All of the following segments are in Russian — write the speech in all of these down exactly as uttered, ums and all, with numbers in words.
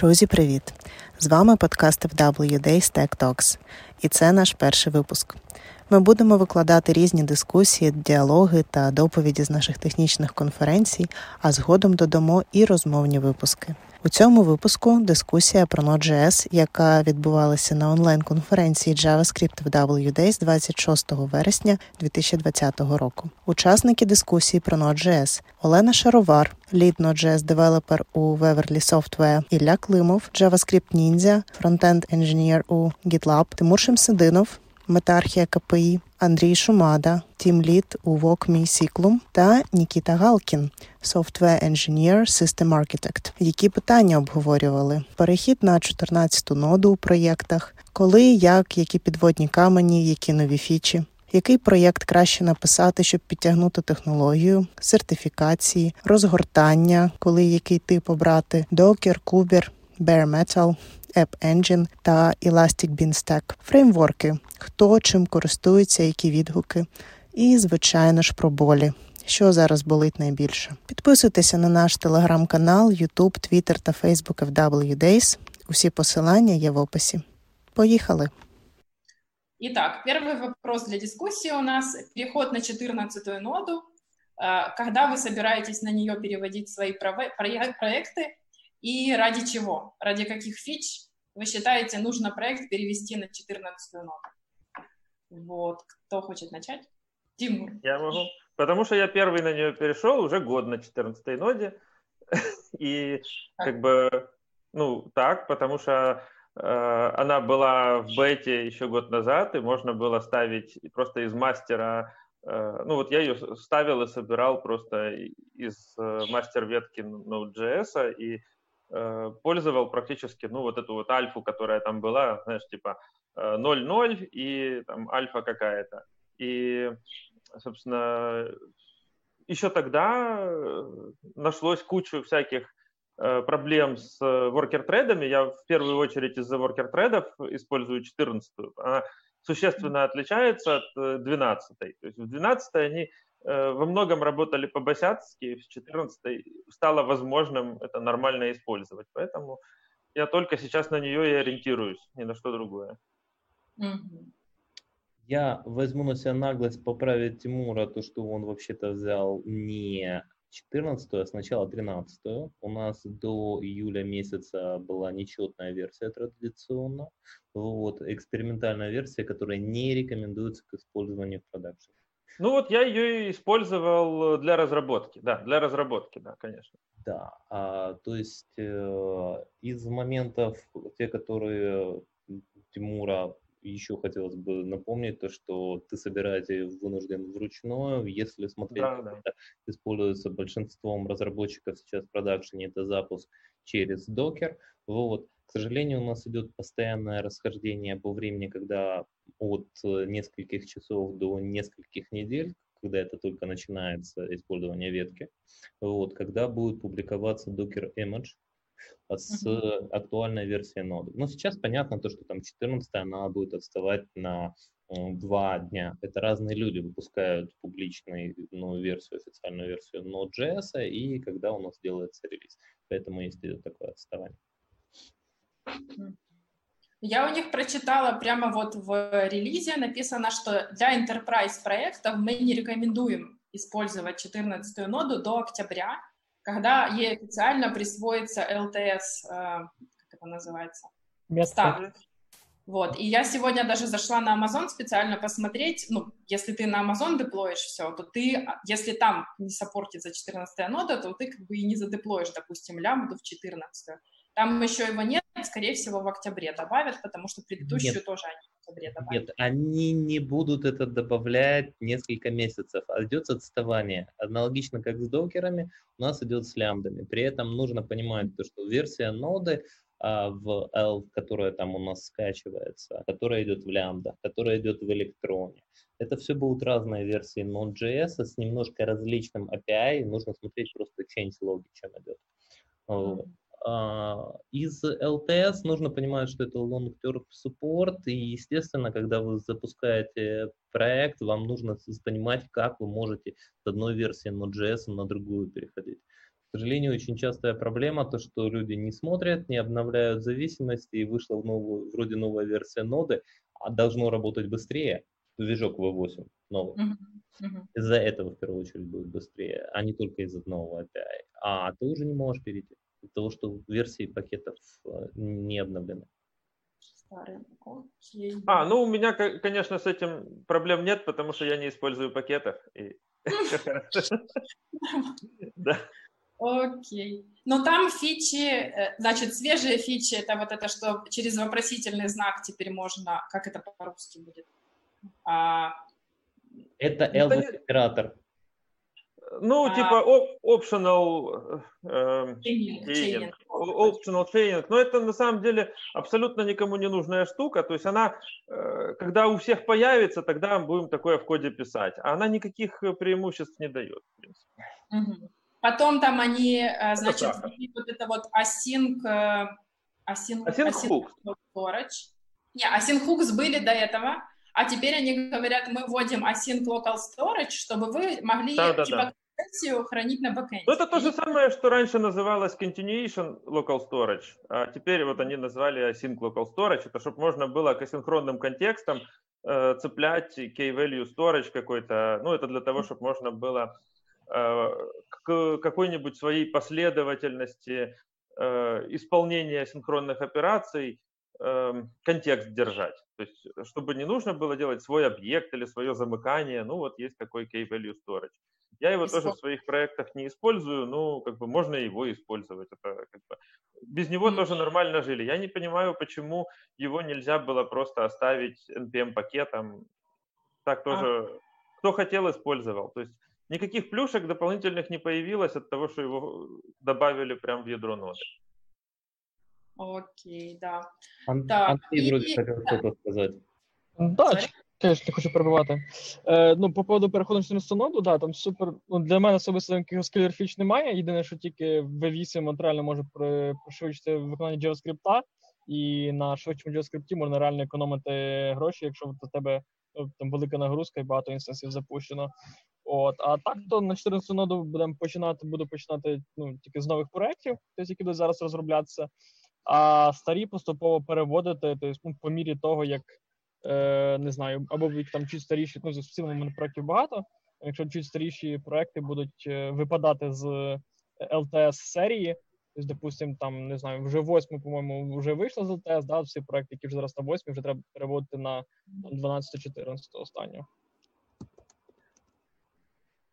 Друзі, привіт! З вами подкаст еф дабл ю Days Tech Talks, і це наш перший випуск. Ми будемо викладати різні дискусії, діалоги та доповіді з наших технічних конференцій, а згодом додамо і розмовні випуски. У цьому випуску дискусія про Node.js, яка відбувалася на онлайн-конференції JavaScript в дабл ю дейс двадцять шостого вересня дві тисячі двадцятого року. Учасники дискусії про Node.js – Олена Шаровар, лід Node.js девелопер у Weverly Software, Ілля Климов, JavaScript Ninja, фронтенд інженер у GitLab, Тимур Шемсидинов, Метархія КПІ, Андрій Шумада, тімлід у WalkMe Cyclum та Нікіта Галкін, Software Engineer, System Architect. Які питання обговорювали? Перехід на чотирнадцяту ноду у проєктах, коли, як, які підводні камені, які нові фічі, який проєкт краще написати, щоб підтягнути технологію, сертифікації, розгортання, коли який тип обрати, Docker, Kubernetes, Bare Metal, App Engine та Elastic Beanstalk, фреймворки, хто чим користується, які відгуки, і, звичайно ж, про болі, що зараз болить найбільше. Підписуйтеся на наш телеграм-канал, ютуб, твіттер та фейсбук еф дабл ю дейс. Усі посилання є в описі. Поїхали! Итак, первый вопрос для дискуссии у нас – переход на четырнадцатую ноду. Когда вы собираетесь на нее переводить свои проекты? И ради чего? Ради каких фич вы считаете, нужно проект перевести на четырнадцатую ноду? Вот, кто хочет начать? Тимур. Я могу, потому что я первый на нее перешел уже год на четырнадцатой ноде. И так. как бы, ну, так, потому что э, она была в бете еще год назад, и можно было ставить просто из мастера. Э, ну, вот я ее ставил и собирал просто из э, мастер-ветки Node.js, и пользовал практически, ну, вот эту вот альфу, которая там была, знаешь, типа ноль ноль и там альфа какая-то. И, собственно, еще тогда нашлось кучу всяких проблем с worker-тредами. Я в первую очередь из-за worker-тредов использую четырнадцатую. Она существенно отличается от двенадцатой. То есть в двенадцатой они во многом работали по-босяцки, в четырнадцатой стало возможным это нормально использовать. Поэтому я только сейчас на нее и ориентируюсь, ни на что другое. Я возьму на себя наглость поправить Тимура, то, что он вообще-то взял не четырнадцатую, а сначала тринадцатую. У нас до июля месяца была нечетная версия традиционно. Вот, экспериментальная версия, которая не рекомендуется к использованию в продакшене. Ну вот я ее использовал для разработки, да, для разработки, да, конечно. Да, а, то есть э, из моментов, те, которые Тимура еще хотелось бы напомнить, то, что ты собираете вынужден вручную, если смотреть, да, да. Это используется большинством разработчиков сейчас в продакшене, это запуск через Docker, вот. К сожалению, у нас идет постоянное расхождение по времени, когда от нескольких часов до нескольких недель, когда это только начинается использование ветки, вот, когда будет публиковаться Docker Image с uh-huh. актуальной версией ноды. Но сейчас понятно, то, что там четырнадцатая, она будет отставать на два дня. Это разные люди выпускают публичную ну, версию, официальную версию Node.js, и когда у нас делается релиз. Поэтому есть идет такое отставание. Я у них прочитала прямо вот в релизе, написано, что для Enterprise проектов мы не рекомендуем использовать четырнадцатую ноду до октября, когда ей официально присвоится эл ти эс, как это называется? Место. Вот, и я сегодня даже зашла на Amazon специально посмотреть, ну, если ты на Amazon деплоишь все, то ты, если там не саппортится четырнадцатая нода, то ты как бы и не задеплоишь, допустим, лямбду в четырнадцатую. Там еще его нет, скорее всего, в октябре добавят, потому что предыдущую нет. тоже они в октябре добавят. Нет, они не будут это добавлять несколько месяцев. А идет отставание. Аналогично, как с докерами, у нас идет с лямбдами. При этом нужно понимать, что версия ноды, а, в L, которая там у нас скачивается, которая идет в лямбдах, которая идет в электроне, это все будут разные версии Node.js с немножко различным эй пи ай. Нужно смотреть просто change-логи, чем идет. Mm-hmm. Из эл ти эс нужно понимать, что это long-term support, и, естественно, когда вы запускаете проект, вам нужно понимать, как вы можете с одной версии Node.js на другую переходить. К сожалению, очень частая проблема то, что люди не смотрят, не обновляют зависимости, и вышла в новую, вроде новая версия ноды, а должно работать быстрее, движок ви восемь новый. Uh-huh. Uh-huh. Из-за этого, в первую очередь, будет быстрее, а не только из-за нового эй пи ай. А ты уже не можешь перейти, из-за того, что версии пакетов не обновлены. А, ну у меня, конечно, с этим проблем нет, потому что я не использую пакетов. Окей. Но там фичи, значит, свежие фичи, это вот это, что через вопросительный знак теперь можно, как это по-русски будет? Это L-оператор. Ну, типа optional chaining. Optional chaining. Но это на самом деле абсолютно никому не нужная штука. То есть она, когда у всех появится, тогда будем такое в коде писать. А она никаких преимуществ не дает, в принципе. Угу. Потом там они, значит, это вот это вот async, async, async, async storage. Не, async hooks были до этого. А теперь они говорят, мы вводим async local storage, чтобы вы могли да, да, типа, да. хранить на бэкэнде. Ну, это то же самое, что раньше называлось continuation local storage, а теперь вот они назвали async local storage, это чтобы можно было к асинхронным контекстам э, цеплять key-value storage какой-то, ну, это для того, чтобы можно было э, к какой-нибудь своей последовательности э, исполнения асинхронных операций контекст держать. То есть, чтобы не нужно было делать свой объект или свое замыкание, ну вот есть такой key-value storage. Я его Испол... тоже в своих проектах не использую, но как бы можно его использовать. Это, как бы, без него mm-hmm. тоже нормально жили. Я не понимаю, почему его нельзя было просто оставить эн пи эм-пакетом. Так тоже, а. кто хотел, использовал. То есть, никаких плюшек дополнительных не появилось от того, что его добавили прямо в ядро ноды. Окей, да. Ан- так, Андрій, вроде, хотів щось сказати. Так, теж не хочу перебувати. Е, ну, по поводу переходу на ноду, да, там супер, ну, для мене особисто якихось кілер фіч немає, єдине, що тільки ви вісім от реально може пришвидшити виконання JavaScript, і на швидшому JavaScript можна реально економити гроші, якщо до тебе там велика нагрузка і багато інстансів запущено. От, а так то на чотирнадцяту ноду будемо починати, буду починати, ну, тільки з нових проєктів, тобто, які будуть зараз розроблятися. А старі поступово переводити, тобто, ну, по мірі того, як, е, не знаю, або там чуть старіші, ну, з цілими мене проєктів багато, якщо чуть старіші проєкти будуть випадати з эл ти эс-серії, тобто, допустимо, там, не знаю, вже восьмий, по-моєму, вже вийшло з эл ти эс, да, всі проєкти, які вже зараз на восьмий, вже треба переводити на дванадцять-чотирнадцять останнього.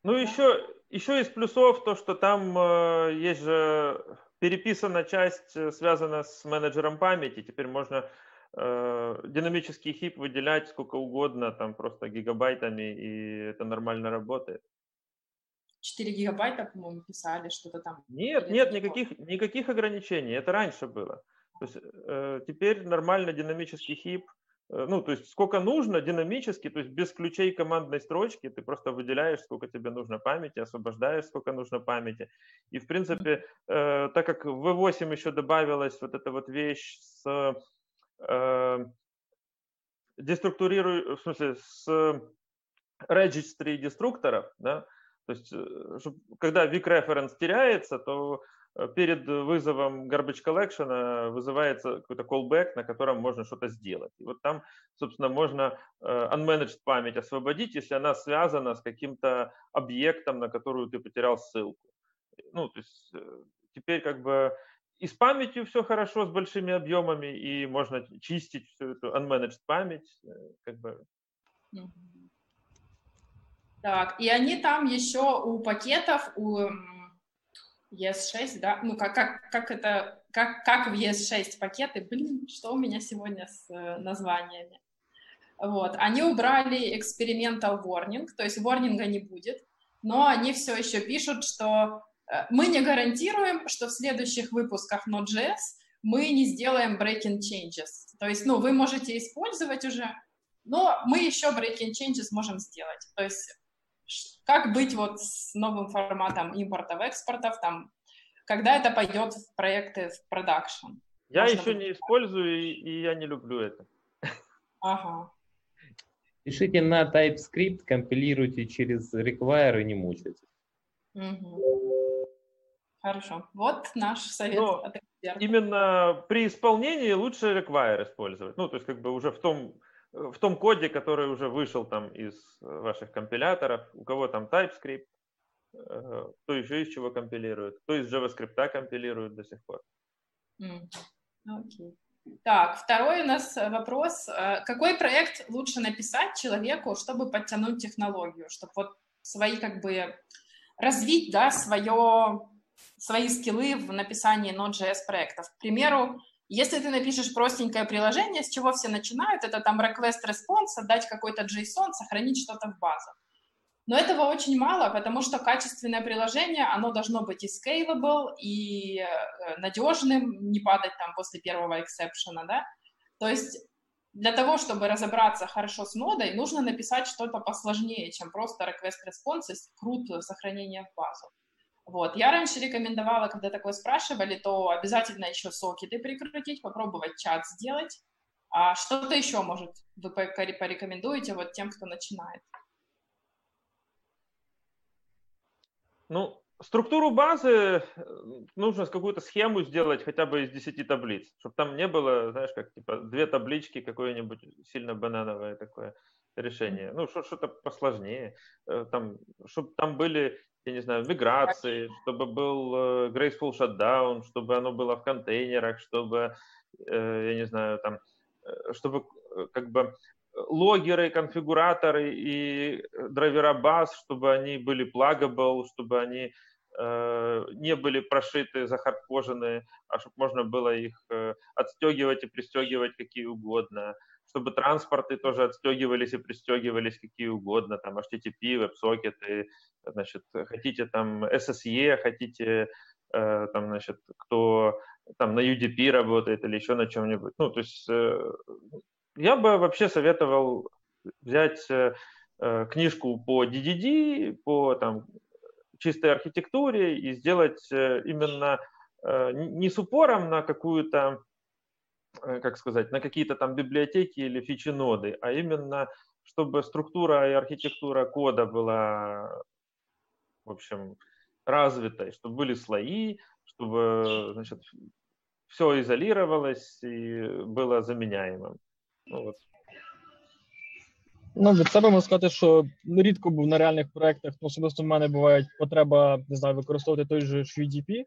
Ну, еще, еще из плюсов то, что там э, есть же... Переписана часть, связана с менеджером памяти. Теперь можно э, динамический хип выделять сколько угодно, там просто гигабайтами, и это нормально работает. четыре гигабайта, по-моему, писали, что-то там. Нет, нет, никаких, никаких ограничений. Это раньше было. То есть, э, теперь нормально динамический хип. Э, ну, то есть сколько нужно динамически, то есть без ключей командной строчки, ты просто выделяешь, сколько тебе нужно памяти, освобождаешь, сколько нужно памяти. И, в принципе, э, так как в ви восемь еще добавилась вот эта вот вещь с э, деструктурирую, в смысле, с registry деструкторов, да, то есть, чтобы, когда weak reference теряется, то перед вызовом garbage collection вызывается какой-то callback, на котором можно что-то сделать. И вот там, собственно, можно unmanaged память освободить, если она связана с каким-то объектом, на который ты потерял ссылку. Ну, то есть теперь как бы и с памятью все хорошо, с большими объемами, и можно чистить всю эту unmanaged память. Как бы. Так, и они там еще у пакетов, у... и эс шесть, да, ну как, как, как это, как, как в и эс шесть пакеты, блин, что у меня сегодня с названиями, вот, они убрали experimental warning, то есть ворнинга не будет, но они все еще пишут, что мы не гарантируем, что в следующих выпусках Node.js мы не сделаем breaking changes, то есть, ну, вы можете использовать уже, но мы еще breaking changes можем сделать, то есть, как быть вот с новым форматом импортов-экспортов, там, когда это пойдет в проекты, в продакшн? Я Можно еще быть... не использую, и, и я не люблю это. Ага. Пишите на TypeScript, компилируйте через require и не мучайтесь. Угу. Хорошо. Вот наш совет. Но от эксперта. Именно при исполнении лучше require использовать. Ну, то есть как бы уже в том, в том коде, который уже вышел там из ваших компиляторов, у кого там TypeScript, кто еще из чего компилирует, кто из JavaScript компилирует до сих пор. Окей. Okay. Так, второй у нас вопрос. Какой проект лучше написать человеку, чтобы подтянуть технологию, чтобы вот свои как бы развить, да, свое, свои скиллы в написании Node.js проектов? К примеру, если ты напишешь простенькое приложение, с чего все начинают, это там request response, отдать какой-то JSON, сохранить что-то в базу. Но этого очень мало, потому что качественное приложение, оно должно быть и scalable, и надежным, не падать там после первого эксепшена, да. То есть для того, чтобы разобраться хорошо с нодой, нужно написать что-то посложнее, чем просто request response, круто сохранение в базу. Вот. Я раньше рекомендовала, когда такое спрашивали, то обязательно еще сокеты прикрутить, попробовать чат сделать. А что-то еще, может, вы порекомендуете вот тем, кто начинает? Ну, структуру базы нужно какую-то схему сделать хотя бы из десяти таблиц, чтобы там не было, знаешь, как типа две таблички, какое-нибудь сильно банановое такое решение. Ну, что-то посложнее. Там, чтобы там были, я не знаю, миграции, чтобы был graceful shutdown, чтобы оно было в контейнерах, чтобы, я не знаю, там, чтобы как бы... логеры, конфигураторы и драйвера баз, чтобы они были pluggable, чтобы они э, не были прошиты, захардкожены, а чтобы можно было их э, отстегивать и пристегивать какие угодно, чтобы транспорты тоже отстегивались и пристегивались какие угодно, там эйч ти ти пи, веб-сокеты, значит, хотите там эс эс и, хотите э, там, значит, кто там на ю ди пи работает или еще на чем-нибудь. Ну, то есть э, я бы вообще советовал взять э, книжку по ди ди ди, по там, чистой архитектуре и сделать э, именно э, не с упором на какую-то, э, как сказать, на какие-то там библиотеки или фичи-ноды, а именно чтобы структура и архитектура кода была, в общем, развитой, чтобы были слои, чтобы, значит, все изолировалось и было заменяемым. Ну, от. Ну, від себе можу сказати, що рідко був на реальних проєктах, особисто в мене буває потреба, не знаю, використовувати той же ю ді пі.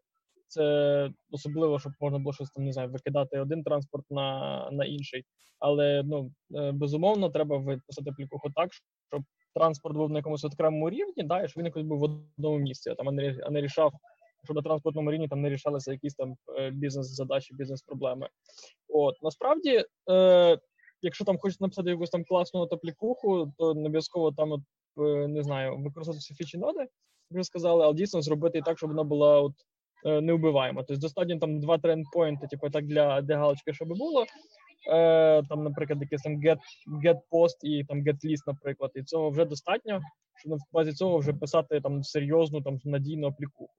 Це особливо, щоб можна було щось там, не знаю, викидати один транспорт на, на інший. Але, ну, безумовно, треба виписати аплікуху так, щоб транспорт був на якомусь окремому рівні, да, і щоб він якось був в одному місці, а, там, а не рішав, щоб на транспортному рівні там не рішалися якісь там бізнес-задачі, бізнес-проблеми. От, насправді, е- якщо там хочете написати якусь там класну топлікуху, то не обов'язково там, от, не знаю, використовувати всі фічі-ноди, як ви сказали, але дійсно зробити і так, щоб вона була от неубиваєма. Тобто достатньо там два-три ендпойнти, типу так для, для галочки, щоб було. Е, там, наприклад, якийсь там get, get post і там get list, наприклад. І цього вже достатньо, щоб в базі цього вже писати там серйозну, там надійну аплікуху.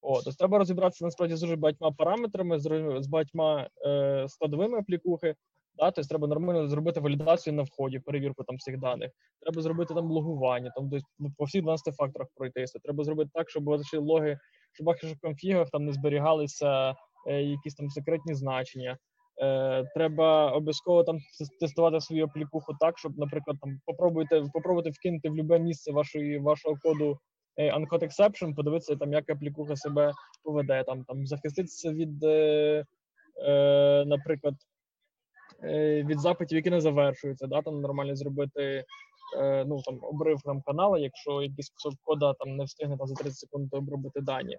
О, тобто треба розібратися насправді з дуже багатьма параметрами, з, з багатьма е, складовими аплікухи. Да, тобто треба нормально зробити валідацію на вході, перевірку там всіх даних. Треба зробити там логування, там тобто, по всіх дванадцяти факторах пройтися. Треба зробити так, щоб ваші логи, щоб ваших конфігах там не зберігалися е, якісь там секретні значення. Е, треба обов'язково там тестувати свою аплікуху так, щоб, наприклад, там попробуйте, попробуйте вкинути в любе місце вашої, вашого коду е, uncode exception, подивитися там, як аплікуха себе поведе, там, там захиститися від, е, е, наприклад, від запитів, які не завершуються, да, там нормально зробити, е, ну, там, обрив нам канала, якщо якийсь кусок кода там не встигне там, за тридцять секунд обробити дані.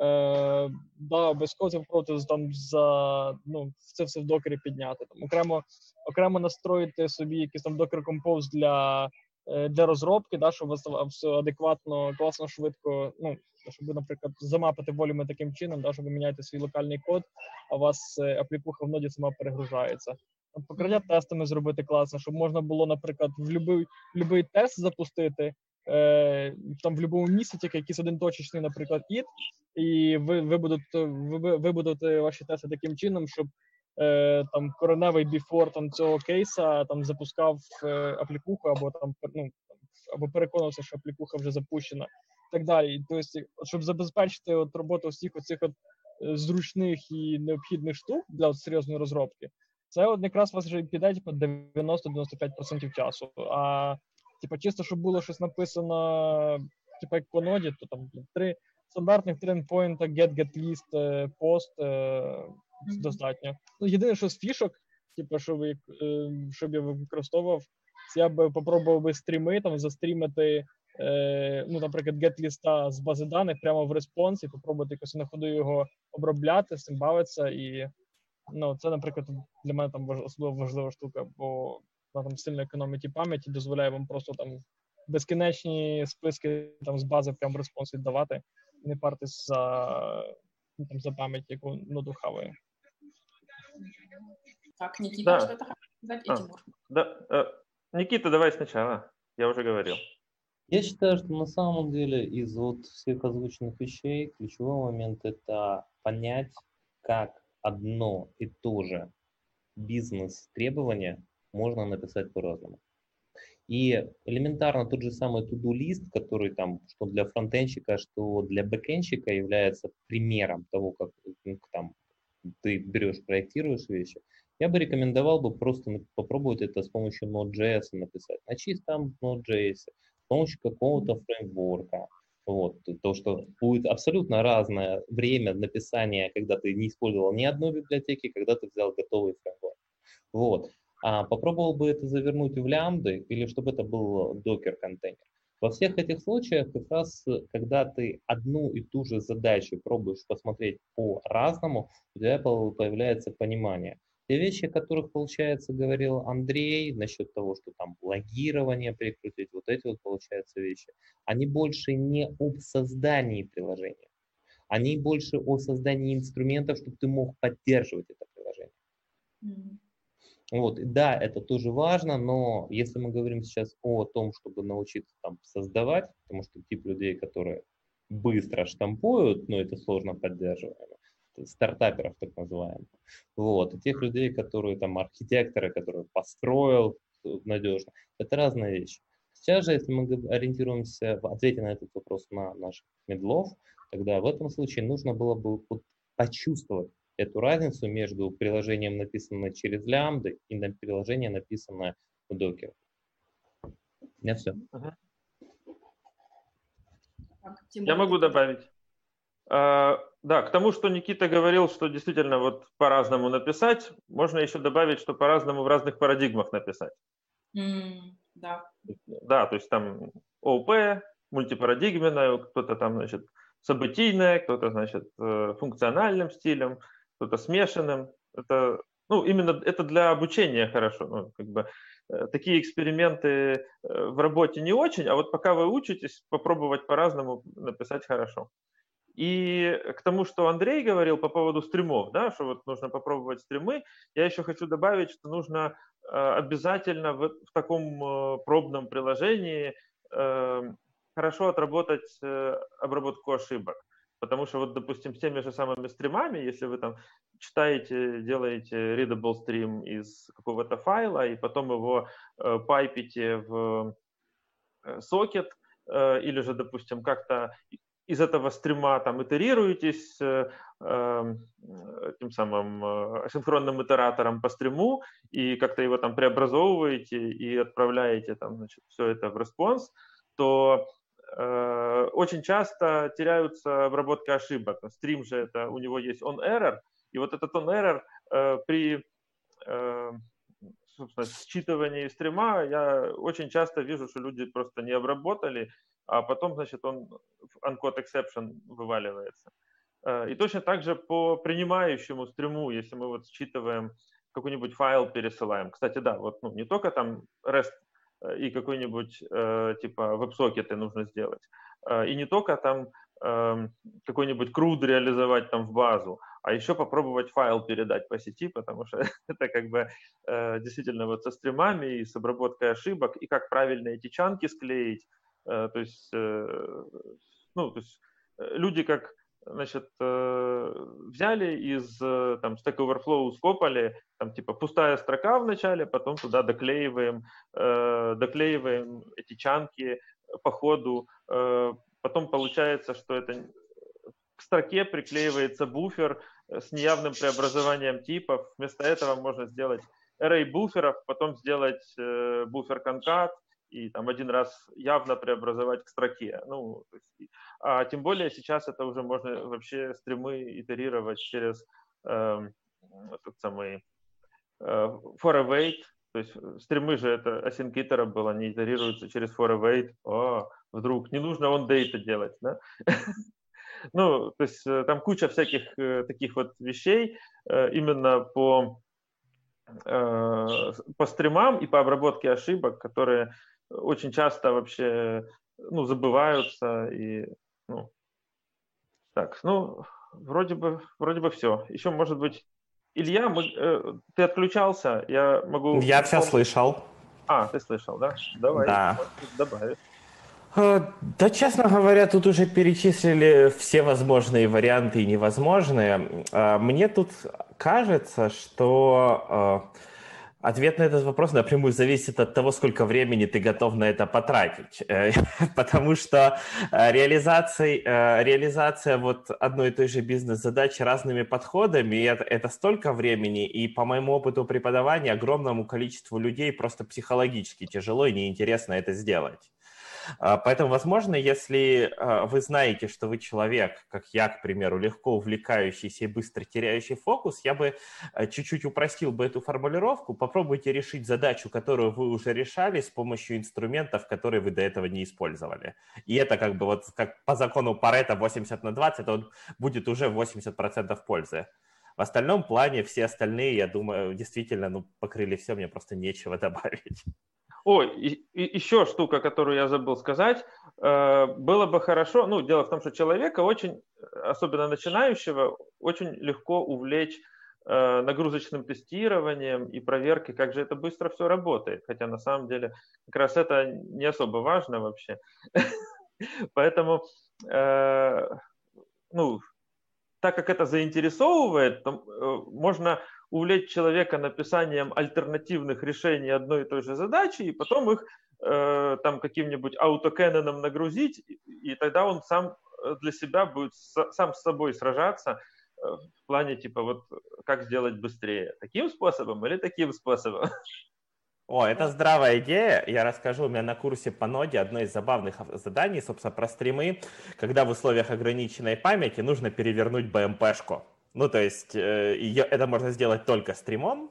Е, да, обов'язково це проти, там, за, ну, це все в докері підняти. Там, окремо, окремо настроїти собі якийсь там докер композ для, е, для розробки, да, щоб все адекватно, класно, швидко, ну, щоб, наприклад, замапити волюми таким чином, да, щоб ви міняєте свій локальний код, а у вас е, аплікуха в ноді сама перегружається. Покриття тестами зробити класно, щоб можна було, наприклад, в любий, любий тест запустити, е, там в любому місці тільки якийсь один точечний, наприклад, ід, і ви вибудете ви, ви ваші тести таким чином, щоб е, там кореневий before там, цього кейса там, запускав е, аплікуху або, там, ну, або переконався, що аплікуха вже запущена. так далі. І, тобто, щоб забезпечити от роботу всіх оцих от зручних і необхідних штук для от серйозної розробки, це от якраз у вас вже піде типу, дев'яносто-дев'яносто п'ять відсотків часу. А типу, чисто, щоб було щось написано, типу, як по ноді, то там три стандартних три ендпойнта, get, get list, post mm-hmm. достатньо. Ну, єдине, що з фішок, типу, щоб, щоб я використовував, я би попробував би стріми, там, застрімити, е, ну, наприклад, get-ліста з бази даних прямо в респонсі, попробувати якось на ходу його обробляти, з цим бавитися, і, ну, це, наприклад, для мене там особливо важлива штука, бо вона там сильно економить і пам'ять, і дозволяє вам просто там безкінечні списки там з бази прямо в респонсі віддавати, не партись за, ну, там, за пам'ять, яку ноду хаває. Так, Никита, да. Что-то хочу сказать, и Тимур. Да. Никита, давай сначала, я уже говорил. Я считаю, что на самом деле из вот всех озвученных вещей ключевой момент – это понять, как одно и то же бизнес-требование можно написать по-разному. И элементарно тот же самый to-do-лист, который там, что для фронтенщика, что для бэкенщика является примером того, как там, ты берешь, проектируешь вещи, я бы рекомендовал бы просто попробовать это с помощью Node.js написать, на чистом Node.js, с помощью какого-то фреймворка. Вот, то, что будет абсолютно разное время написания, когда ты не использовал ни одной библиотеки, когда ты взял готовый фреймворк. Вот. А попробовал бы это завернуть в лямбды или чтобы это был докер-контейнер. Во всех этих случаях как раз, когда ты одну и ту же задачу пробуешь посмотреть по-разному, у тебя появляется понимание. Те вещи, о которых, получается, говорил Андрей, насчет того, что там логирование прикрутить, вот эти вот, получается, вещи, они больше не об создании приложения, они больше о создании инструментов, чтобы ты мог поддерживать это приложение. Mm-hmm. Вот, да, это тоже важно, но если мы говорим сейчас о том, чтобы научиться там создавать, потому что тип людей, которые быстро штампуют, но это сложно поддерживаемо, стартаперов так называемых, вот, и тех людей, которые там архитекторы, которые построил надежно, это разные вещи. Сейчас же, если мы ориентируемся в ответе на этот вопрос на наших медлов, тогда в этом случае нужно было бы почувствовать эту разницу между приложением, написанное через лямбды, и приложение, написанное в докере. У меня все. Ага. Я могу добавить. А, да, к тому, что Никита говорил, что действительно вот по-разному написать, можно еще добавить, что по-разному в разных парадигмах написать. Mm, да. Да, то есть там ООП, мультипарадигменная, кто-то там, значит, событийное, кто-то, значит, функциональным стилем, кто-то смешанным. Это, ну, именно это для обучения хорошо. Ну, как бы, такие эксперименты в работе не очень, а вот пока вы учитесь, попробовать по-разному написать хорошо. И к тому, что Андрей говорил по поводу стримов, да, что вот нужно попробовать стримы, я еще хочу добавить, что нужно обязательно в, в таком пробном приложении хорошо отработать э, обработку ошибок, потому что вот, допустим, с теми же самыми стримами, если вы там читаете, делаете readable stream из какого-то файла и потом его э, пайпите в э, сокет э, или же, допустим, как-то из этого стрима там итерируетесь э, э, тем самым э, асинхронным итератором по стриму и как-то его там преобразовываете и отправляете там, значит, все это в респонс, то очень часто теряются обработка ошибок. Стрим же, это, у него есть on-error, и вот этот on-error э, при э, собственно, считывании стрима я очень часто вижу, что люди просто не обработали, а потом, значит, он в uncaught exception вываливается. Э, и точно так же по принимающему стриму, если мы вот считываем какой-нибудь файл, пересылаем. Кстати, да, вот ну, не только там REST и какой-нибудь э, типа веб-сокеты нужно сделать. И не только там э, какой-нибудь крут реализовать там в базу, а еще попробовать файл передать по сети, потому что это как бы э, действительно вот со стримами и с обработкой ошибок, и как правильно эти чанки склеить. Э, то есть, э, ну, то есть люди как, значит, э, взяли из там, Stack Overflow, скопали, там типа пустая строка в начале, потом туда доклеиваем, э, доклеиваем эти чанки по ходу, э, Потом получается, что это к строке приклеивается буфер с неявным преобразованием типов. Вместо этого можно сделать array буферов, потом сделать буфер конкат и там один раз явно преобразовать к строке. Ну, а тем более сейчас это уже можно вообще стримы итерировать через э, этот самый э, for await. То есть стримы же это async iter было, они итерируются через for await. О, вдруг не нужно on data делать, да? Ну, то есть там куча всяких таких вот вещей именно по, по стримам и по обработке ошибок, которые очень часто вообще ну, забываются. И, ну, так, ну, вроде бы, вроде бы все. Еще, может быть, Илья, мы, ты отключался? Я могу... Я все слышал. А, ты слышал, да? Давай, да. Добавить. Да, честно говоря, тут уже перечислили все возможные варианты и невозможные. Мне тут кажется, что ответ на этот вопрос напрямую зависит от того, сколько времени ты готов на это потратить. Потому что реализация, реализация вот одной и той же бизнес-задачи разными подходами, это, это столько времени, и по моему опыту преподавания огромному количеству людей просто психологически тяжело и неинтересно это сделать. Поэтому, возможно, если вы знаете, что вы человек, как я, к примеру, легко увлекающийся и быстро теряющий фокус, я бы чуть-чуть упростил бы эту формулировку. Попробуйте решить задачу, которую вы уже решали, с помощью инструментов, которые вы до этого не использовали. И это как бы вот как по закону Парето восемьдесят на двадцать, он будет уже восемьдесят процентов пользы. В остальном плане все остальные, я думаю, действительно ну, покрыли все, мне просто нечего добавить. О, и, и еще штука, которую я забыл сказать. Э, было бы хорошо, ну, дело в том, что человека очень, особенно начинающего, очень легко увлечь э, нагрузочным тестированием и проверкой, как же это быстро все работает. Хотя на самом деле как раз это не особо важно вообще. Поэтому, ну, так как это заинтересовывает, можно... увлечь человека написанием альтернативных решений одной и той же задачи, и потом их э, там каким-нибудь аутокэноном нагрузить, и, и тогда он сам для себя будет с, сам с собой сражаться э, в плане типа вот как сделать быстрее, таким способом или таким способом. О, это здравая идея. Я расскажу, у меня на курсе по ноде одно из забавных заданий, собственно, про стримы, когда в условиях ограниченной памяти нужно перевернуть БМПшку. Ну, то есть ее, это можно сделать только стримом,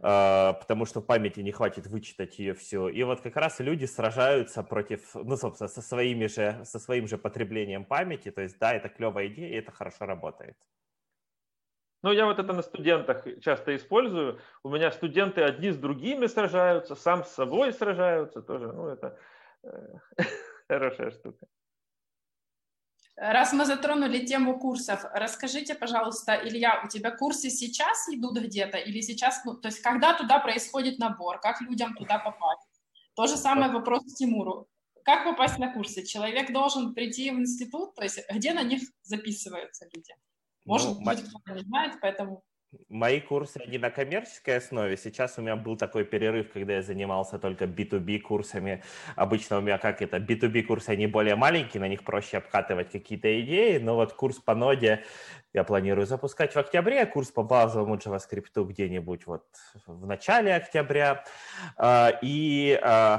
потому что в памяти не хватит вычитать ее всю. И вот как раз люди сражаются против, ну, собственно, со, своими же, со своим же потреблением памяти. То есть, да, это клевая идея, и это хорошо работает. Ну, я вот это на студентах часто использую. У меня студенты одни с другими сражаются, сам с собой сражаются тоже. Ну, это хорошая штука. Раз мы затронули тему курсов, расскажите, пожалуйста, Илья, у тебя курсы сейчас идут где-то или сейчас, ну, то есть когда туда происходит набор, как людям туда попасть? То же самое вопрос к Тимуру. Как попасть на курсы? Человек должен прийти в институт, то есть где на них записываются люди? Может ну, быть, м- кто-то не знает, поэтому... Мои курсы, они на коммерческой основе. Сейчас у меня был такой перерыв, когда я занимался только би ту би курсами. Обычно у меня как это, би ту би курсы, они более маленькие, на них проще обкатывать какие-то идеи. Но вот курс по ноде я планирую запускать в октябре, а курс по базовому JavaScript где-нибудь вот в начале октября. И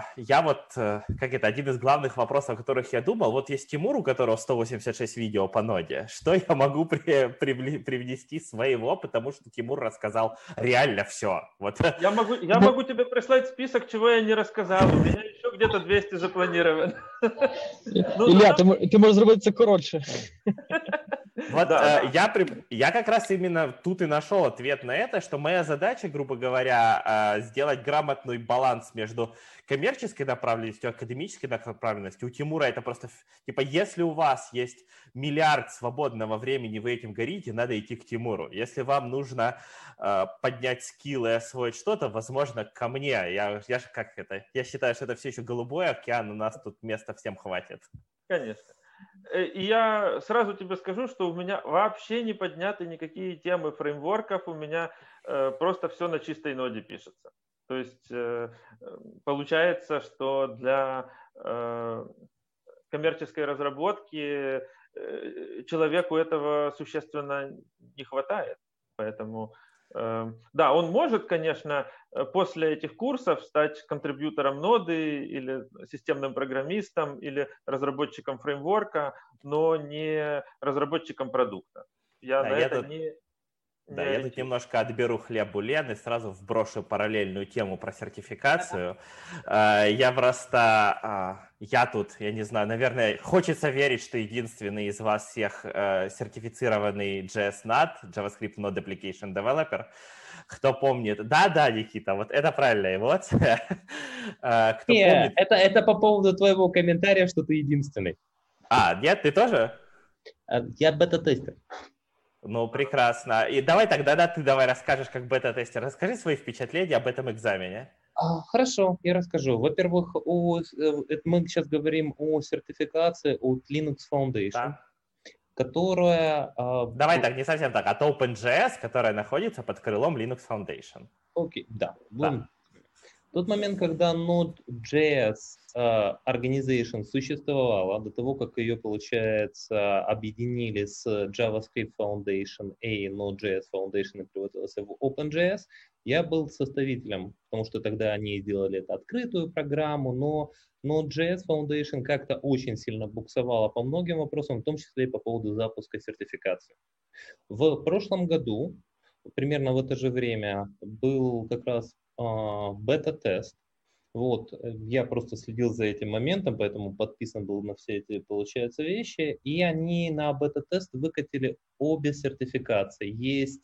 я вот, как это, один из главных вопросов, о которых я думал, вот есть Тимур, у которого сто восемьдесят шесть видео по ноде. Что я могу при, при, привнести своего, потому что Тимур рассказал реально все. Вот. Я могу, я могу тебе прислать список, чего я не рассказал. У меня еще где-то двести запланировано. Илья, ты можешь сделать это короче. Вот да, э, да. Я, я как раз именно тут и нашел ответ на это, что моя задача, грубо говоря, э, сделать грамотный баланс между коммерческой направленностью и академической направленностью. У Тимура это просто, типа, если у вас есть миллиард свободного времени, вы этим горите, надо идти к Тимуру. Если вам нужно э, поднять скиллы, освоить что-то, возможно, ко мне. Я, я, же как это, я считаю, что это все еще голубой океан, у нас тут места всем хватит. Конечно. И я сразу тебе скажу, что у меня вообще не подняты никакие темы фреймворков, у меня э, просто все на чистой ноде пишется. То есть э, получается, что для э, коммерческой разработки человеку этого существенно не хватает. Поэтому, да, он может, конечно, после этих курсов стать контрибьютором ноды или системным программистом или разработчиком фреймворка, но не разработчиком продукта. Я да, на я это тут... не... Да, я тут немножко отберу хлеб у Лены, сразу вброшу параллельную тему про сертификацию. Я просто, я тут, я не знаю, наверное, хочется верить, что единственный из вас всех сертифицированный джей эс нат, JavaScript Node Application Developer. Кто помнит? Да, да, Никита, вот это правильная эмоция. Кто Нет, помнит? Это, это по поводу твоего комментария, что ты единственный. А, нет, ты тоже? Я бета-тестер. Ну, прекрасно. И давай тогда, да, ты давай расскажешь как бета-тестер. Расскажи свои впечатления об этом экзамене. Хорошо, я расскажу. Во-первых, о, мы сейчас говорим о сертификации от Linux Foundation, да. которая... Давай так, не совсем так, от OpenJS, которая находится под крылом Linux Foundation. Окей, да. да. Тот момент, когда Node.js uh, Organization существовала, до того, как ее, получается, объединили с JavaScript Foundation и Node.js Foundation и превратилась в OpenJS, я был составителем, потому что тогда они делали это открытую программу, но Node.js Foundation как-то очень сильно буксовала по многим вопросам, в том числе и по поводу запуска сертификации. В прошлом году, примерно в это же время, был как раз бета-тест. Вот, я просто следил за этим моментом, поэтому подписан был на все эти, получается, вещи. И они на бета-тест выкатили обе сертификации. Есть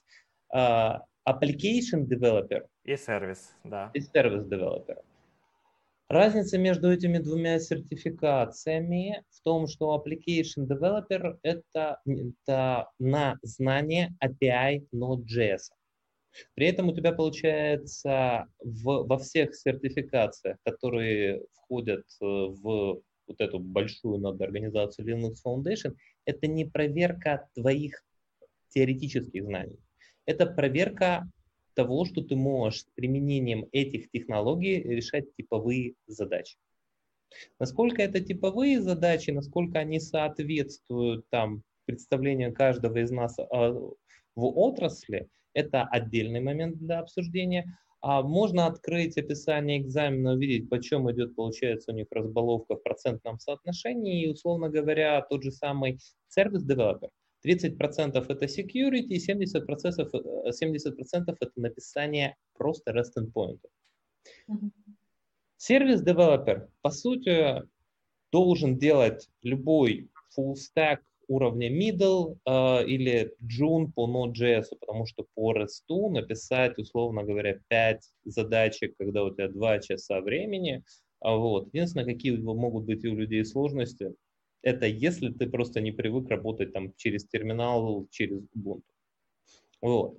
uh, Application Developer и Service, да. И Service Developer. Разница между этими двумя сертификациями в том, что Application Developer это, это на знание эй пи ай Node.js. При этом у тебя, получается, в, во всех сертификациях, которые входят в вот эту большую надорганизацию Linux Foundation, это не проверка твоих теоретических знаний. Это проверка того, что ты можешь с применением этих технологий решать типовые задачи. Насколько это типовые задачи, насколько они соответствуют там, представлению каждого из нас в отрасли, это отдельный момент для обсуждения. А можно открыть описание экзамена, увидеть, почем идет, получается, у них разболовка в процентном соотношении. И, условно говоря, тот же самый Service Developer. тридцать процентов это security, семьдесят процентов, семьдесят процентов это написание просто REST endpoint. Service Developer, по сути, должен делать любой full stack, уровня middle э, или June по Node.js, потому что по REST написать, условно говоря, пять задачек, когда у тебя два часа времени. Вот. Единственное, какие могут быть у людей сложности, это если ты просто не привык работать там, через терминал, через Ubuntu. Вот.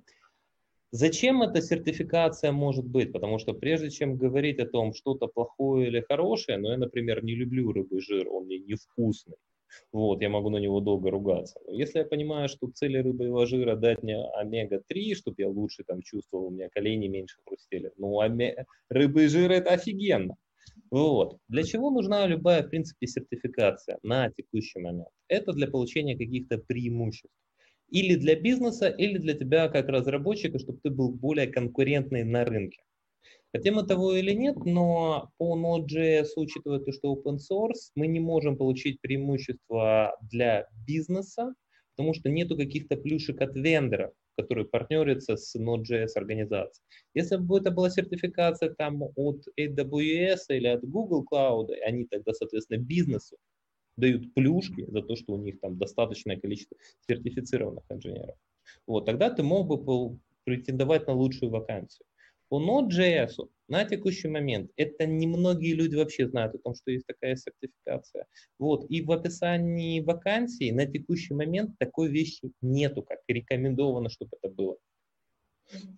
Зачем эта сертификация может быть? Потому что прежде чем говорить о том, что-то плохое или хорошее, но я, например, не люблю рыбий жир, он мне невкусный. Вот, я могу на него долго ругаться. Но если я понимаю, что цели рыбьего жира дать мне омега три, чтобы я лучше там чувствовал, у меня колени меньше хрустели. Ну, оме... рыбий жир – это офигенно. Вот. Для чего нужна любая, в принципе, сертификация на текущий момент? Это для получения каких-то преимуществ. Или для бизнеса, или для тебя как разработчика, чтобы ты был более конкурентный на рынке. Хотим мы того или нет, но по Node.js, учитывая то, что open source, мы не можем получить преимущества для бизнеса, потому что нету каких-то плюшек от вендоров, которые партнерятся с Node.js организацией. Если бы это была сертификация там, от эй дабл ю эс или от Google Cloud, они тогда, соответственно, бизнесу дают плюшки за то, что у них там достаточное количество сертифицированных инженеров. Вот, тогда ты мог бы претендовать на лучшую вакансию. По Node.js на текущий момент это немногие люди вообще знают о том, что есть такая сертификация. Вот. И в описании вакансии на текущий момент такой вещи нету, как рекомендовано, чтобы это было.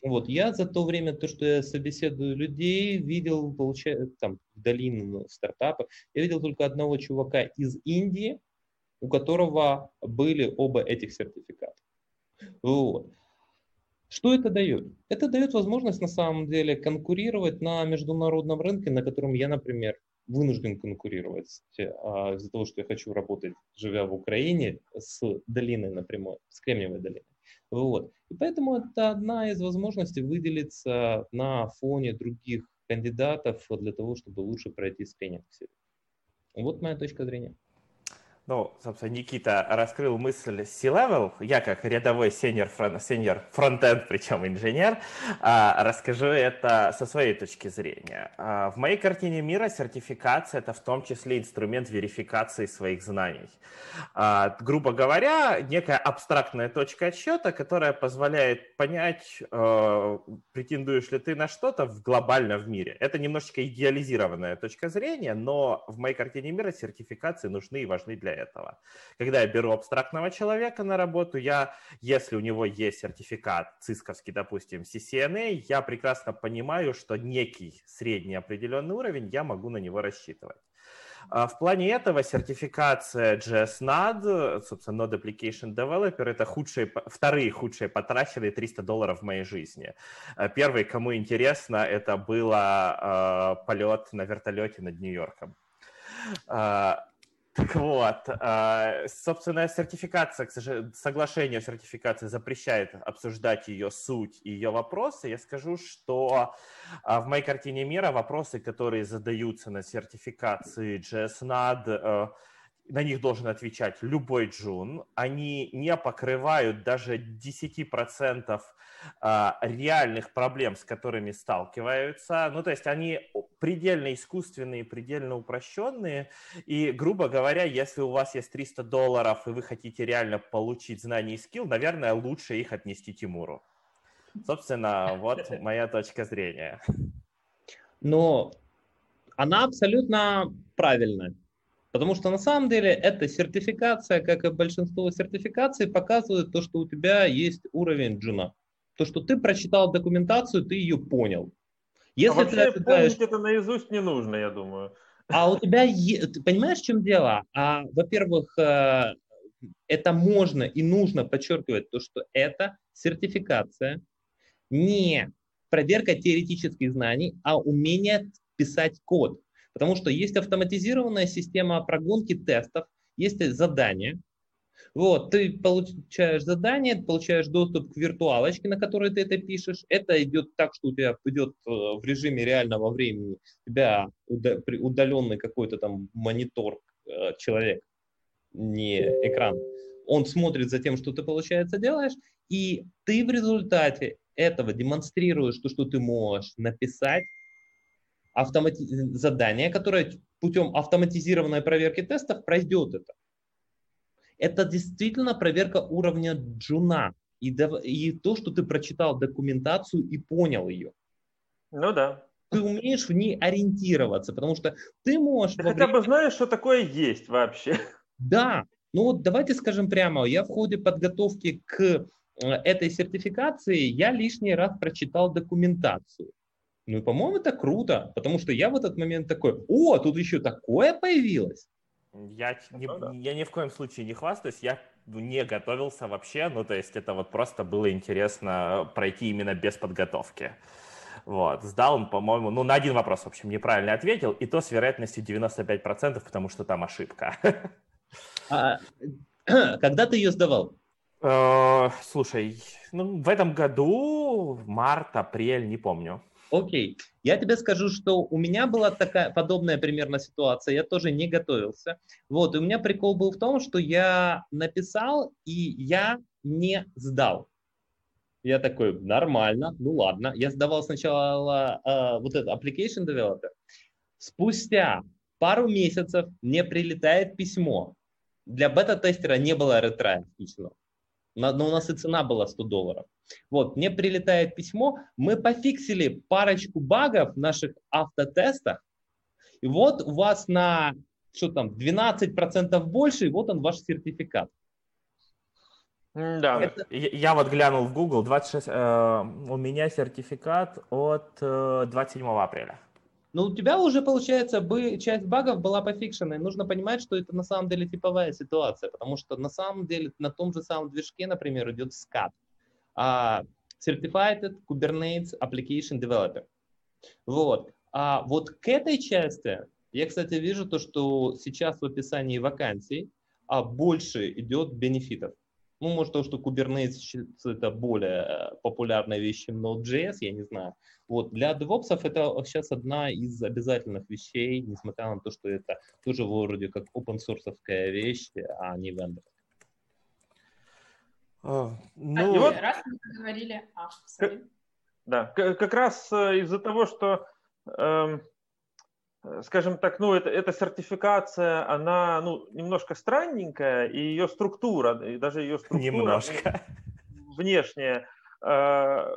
Вот. Я за то время, то, что я собеседую людей, видел, получается, там, в долину стартапа, я видел только одного чувака из Индии, у которого были оба этих сертификата. Вот. Что это дает? Это дает возможность на самом деле конкурировать на международном рынке, на котором я, например, вынужден конкурировать а, из-за того, что я хочу работать, живя в Украине, с долиной напрямую, с Кремниевой долиной. Вот. И поэтому это одна из возможностей выделиться на фоне других кандидатов для того, чтобы лучше пройти скрининг. Вот моя точка зрения. Ну, собственно, Никита раскрыл мысль C-Level. Я как рядовой senior front, senior фронтенд, причем инженер, расскажу это со своей точки зрения. В моей картине мира сертификация – это в том числе инструмент верификации своих знаний. Грубо говоря, некая абстрактная точка отсчета, которая позволяет понять, претендуешь ли ты на что-то глобально в мире. Это немножечко идеализированная точка зрения, но в моей картине мира сертификации нужны и важны для этого. Когда я беру абстрактного человека на работу, я, если у него есть сертификат цисковский, допустим, си си эн эй, я прекрасно понимаю, что некий средний определенный уровень я могу на него рассчитывать. В плане этого сертификация джей эс нод, собственно, Node Application Developer, это худшие, вторые худшие потраченные триста долларов в моей жизни. Первый, кому интересно, это был э, полет на вертолете над Нью-Йорком. Так вот, собственно, сертификация, к сожалению, соглашение о сертификации запрещает обсуждать ее суть и ее вопросы. Я скажу, что в моей картине мира вопросы, которые задаются на сертификации джей эс нод, на них должен отвечать любой джун. Они не покрывают даже десять процентов реальных проблем, с которыми сталкиваются. Ну, то есть они предельно искусственные, предельно упрощенные. И, грубо говоря, если у вас есть триста долларов, и вы хотите реально получить знания и скилл, наверное, лучше их отнести Тимуру. Собственно, вот моя точка зрения. Но она абсолютно правильная. Потому что на самом деле эта сертификация, как и большинство сертификаций, показывает то, что у тебя есть уровень джуна. То, что ты прочитал документацию, ты ее понял. Если а вообще ты ожидаешь... помнить это наизусть не нужно, я думаю. А у тебя... Е... Ты понимаешь, в чем дело? А, во-первых, это можно и нужно подчеркивать, то, что это сертификация, не проверка теоретических знаний, а умение писать код. Потому что есть автоматизированная система прогонки тестов, есть задания. Вот, ты получаешь задание, получаешь доступ к виртуалочке, на которой ты это пишешь. Это идет так, что у тебя идет в режиме реального времени, у тебя удаленный какой-то там монитор, человек, не экран. Он смотрит за тем, что ты, получается, делаешь, и ты в результате этого демонстрируешь то, что ты можешь написать, автомати... задание, которое путем автоматизированной проверки тестов пройдет это. Это действительно проверка уровня джуна и, дов... и то, что ты прочитал документацию и понял ее. Ну да. Ты умеешь в ней ориентироваться, потому что ты можешь... Ты во время... хотя бы знаешь, что такое есть вообще. Да. Ну вот давайте скажем прямо, я в ходе подготовки к этой сертификации, я лишний раз прочитал документацию. Ну и, по-моему, это круто, потому что я в этот момент такой, о, тут еще такое появилось. Я, не, я ни в коем случае не хвастаюсь, я не готовился вообще, ну то есть это вот просто было интересно пройти именно без подготовки. Вот, сдал он, по-моему, ну на один вопрос, в общем, неправильно ответил, и то с вероятностью девяносто пять процентов, потому что там ошибка. А, когда ты ее сдавал? Слушай, ну в этом году, март, апрель, не помню. Окей. Я тебе скажу, что у меня была такая подобная примерно ситуация, я тоже не готовился. Вот, и у меня прикол был в том, что я написал, и я не сдал. Я такой, нормально, ну ладно. Я сдавал сначала э, вот этот application developer. Спустя пару месяцев мне прилетает письмо. Для бета-тестера не было ретрая включено. Но у нас и цена была сто долларов. Вот, мне прилетает письмо, мы пофиксили парочку багов в наших автотестах, и вот у вас на что там, двенадцать процентов больше, и вот он ваш сертификат. Да. Это... Я, я вот глянул в Google, двадцать шесть, э, у меня сертификат от э, двадцать седьмого апреля. Но у тебя уже, получается, бы часть багов была пофикшена. И нужно понимать, что это на самом деле типовая ситуация, потому что на самом деле на том же самом движке, например, идет скат. Uh, Certified Kubernetes Application Developer. Вот. Uh, вот к этой части Я, кстати, вижу то, что сейчас в описании вакансий а больше идет бенефитов. Ну, может, то, что Kubernetes — это более популярная вещь, чем Node.js, я не знаю. Вот. Для DevOps это сейчас одна из обязательных вещей, несмотря на то, что это тоже вроде как open-source-овская вещь, а не вендор. А, ну, а вот... раз мы говорили... А, как, да, как раз из-за того, что... Эм... Скажем так, ну, это, эта сертификация, она, ну, немножко странненькая, и ее структура, и даже ее структура внешняя, э,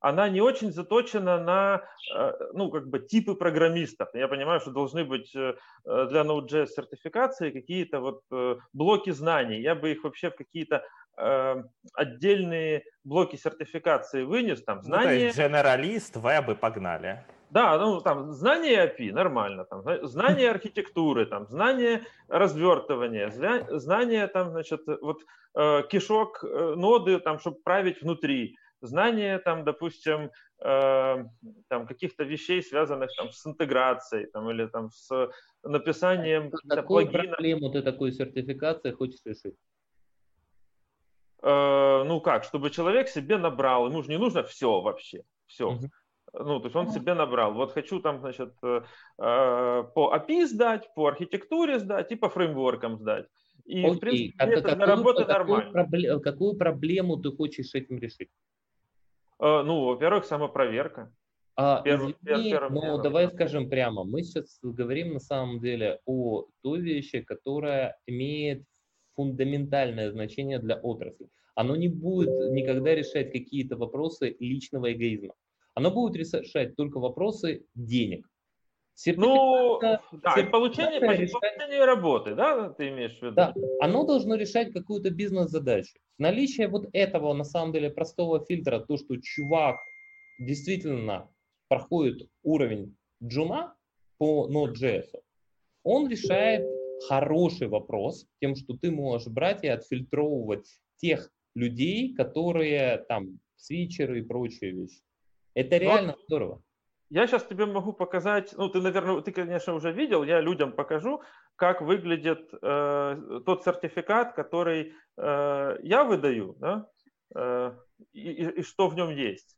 она не очень заточена на, э, ну, как бы типы программистов. Я понимаю, что должны быть для Node.js сертификации какие-то вот э, блоки знаний. Я бы их вообще в какие-то э, отдельные блоки сертификации вынес, там, знания. Ну, то есть generalist, веб и погнали. Да, ну там знание эй пи ай нормально, там, знание архитектуры, там, знание развертывания, знание там, значит, вот, э, кишок э, ноды, там, чтобы править внутри, знание, там, допустим, э, там, каких-то вещей, связанных там, с интеграцией там, или там, с написанием каких-то плагинов. Какую проблему ты такой сертификации хочешь решить? Э, ну как, чтобы человек себе набрал, ему же не нужно все вообще, все. Угу. Ну, то есть он себе набрал. Вот хочу там, значит, по эй пи ай сдать, по архитектуре сдать и по фреймворкам сдать. И, окей, в принципе, а это какую, работа какую, нормально. Проблем, какую проблему ты хочешь этим решить? Ну, во-первых, самопроверка. А, первым, извини, первым, но первым. Давай скажем прямо. Мы сейчас говорим на самом деле о той вещи, которая имеет фундаментальное значение для отрасли. Оно не будет никогда решать какие-то вопросы личного эгоизма. Оно будет решать только вопросы денег. Ну, да, и получение, решает... получение работы, да, ты имеешь в виду? Да, оно должно решать какую-то бизнес-задачу. Наличие вот этого, на самом деле, простого фильтра, то, что чувак действительно проходит уровень джуна по Node.js, он решает хороший вопрос тем, что ты можешь брать и отфильтровывать тех людей, которые там свитчеры и прочие вещи. Это реально вот, здорово. Я сейчас тебе могу показать, ну ты, наверное, ты, конечно, уже видел, я людям покажу, как выглядит э, тот сертификат, который э, я выдаю, да, э, и, и, и что в нем есть.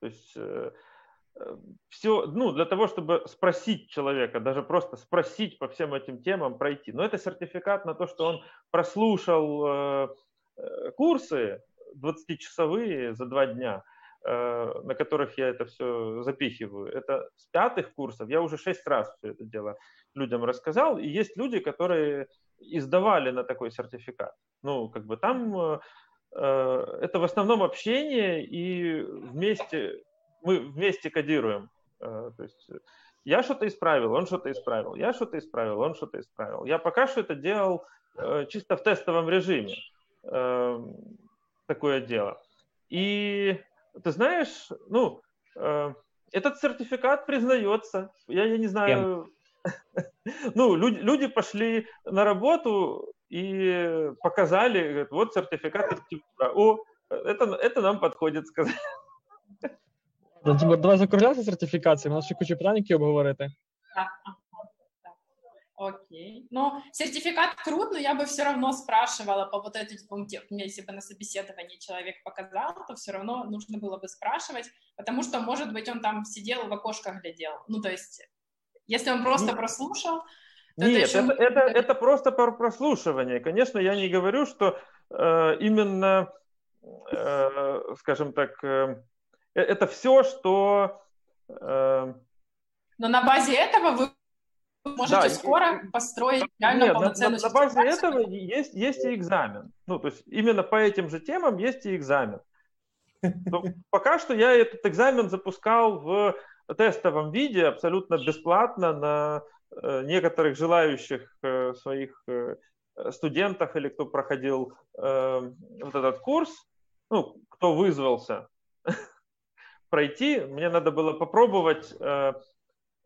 То есть э, все, ну, для того, чтобы спросить человека, даже просто спросить по всем этим темам пройти. Но это сертификат на то, что он прослушал э, курсы двадцатичасовые за два дня, на которых я это все запихиваю. Это с пятых курсов. Я уже шесть раз все это дело людям рассказал. И есть люди, которые издавали на такой сертификат. Ну, как бы там э, это в основном общение, и вместе мы вместе кодируем. Э, то есть я что-то исправил, он что-то исправил, я что-то исправил, он что-то исправил. Я пока что это делал э, чисто в тестовом режиме. Э, такое дело. И ты знаешь, ну, э, этот сертификат признается. Я, я не знаю. Ну, люди, люди пошли на работу и показали, говорят, вот сертификат от Тимура. О, это, это нам подходит, сказать. Да, Тимур, давай закругляться сертификацию, у нас ще куча питань, які обговорити. Так, окей. Но сертификат трудно, я бы все равно спрашивала по вот этим пунктам. Если бы на собеседовании человек показал, то все равно нужно было бы спрашивать, потому что, может быть, он там сидел в окошко глядел. Ну, то есть, если он просто прослушал... То нет, это, еще... это, это, это просто прослушивание. Конечно, я не говорю, что э, именно, э, скажем так, э, это все, что... Э... Но на базе этого вы... Можете да, скоро и, построить реально нет, полноценную на, на базе этого есть, есть и экзамен. Ну, то есть именно по этим же темам есть и экзамен. Но пока что я этот экзамен запускал в тестовом виде абсолютно бесплатно на э, некоторых желающих э, своих э, студентах или кто проходил э, вот этот курс, ну, кто вызвался пройти. Мне надо было попробовать... Э,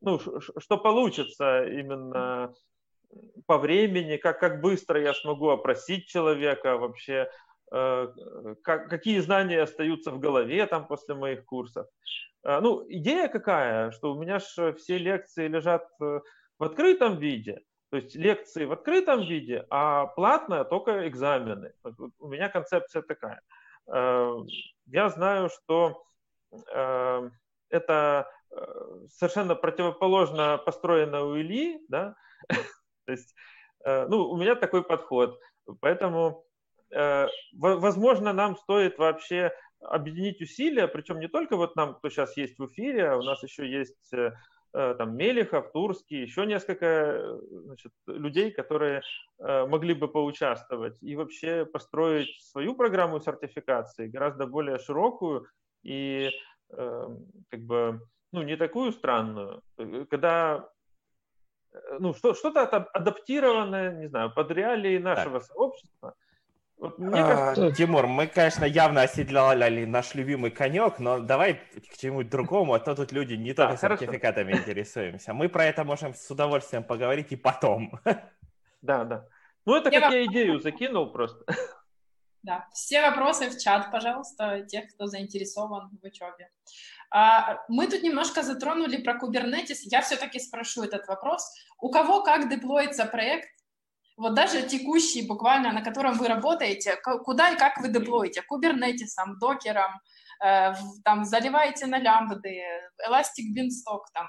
Ну, что получится именно по времени, как, как быстро я смогу опросить человека вообще, э, как, какие знания остаются в голове там после моих курсов. Э, ну, идея какая, что у меня же все лекции лежат в открытом виде. То есть лекции в открытом виде, а платное только экзамены. У меня концепция такая. Я знаю, что это совершенно противоположно построено у Ильи, да? То есть, ну, у меня такой подход. Поэтому, возможно, нам стоит вообще объединить усилия, причем не только вот нам, кто сейчас есть в эфире, а у нас еще есть там Мелехов, Турский, еще несколько, значит, людей, которые могли бы поучаствовать и вообще построить свою программу сертификации, гораздо более широкую и как бы, ну, не такую странную, когда, ну, что, что-то адаптированное, не знаю, под реалии нашего так. сообщества. Вот мне а, кажется... Тимур, мы, конечно, явно оседлали наш любимый конек, но давай к чему-нибудь другому, а то тут люди не только сертификатами интересуемся. Мы про это можем с удовольствием поговорить и потом. Да, да. Ну, это как я идею закинул просто. Да, все вопросы в чат, пожалуйста, тех, кто заинтересован в учебе. Мы тут немножко затронули про Kubernetes. Я все-таки спрошу этот вопрос. У кого как деплоится проект? Вот даже текущий, буквально, на котором вы работаете, куда и как вы деплоите? Кубернетисом, докером, там, заливаете на лямбды, Elastic Beanstalk, там.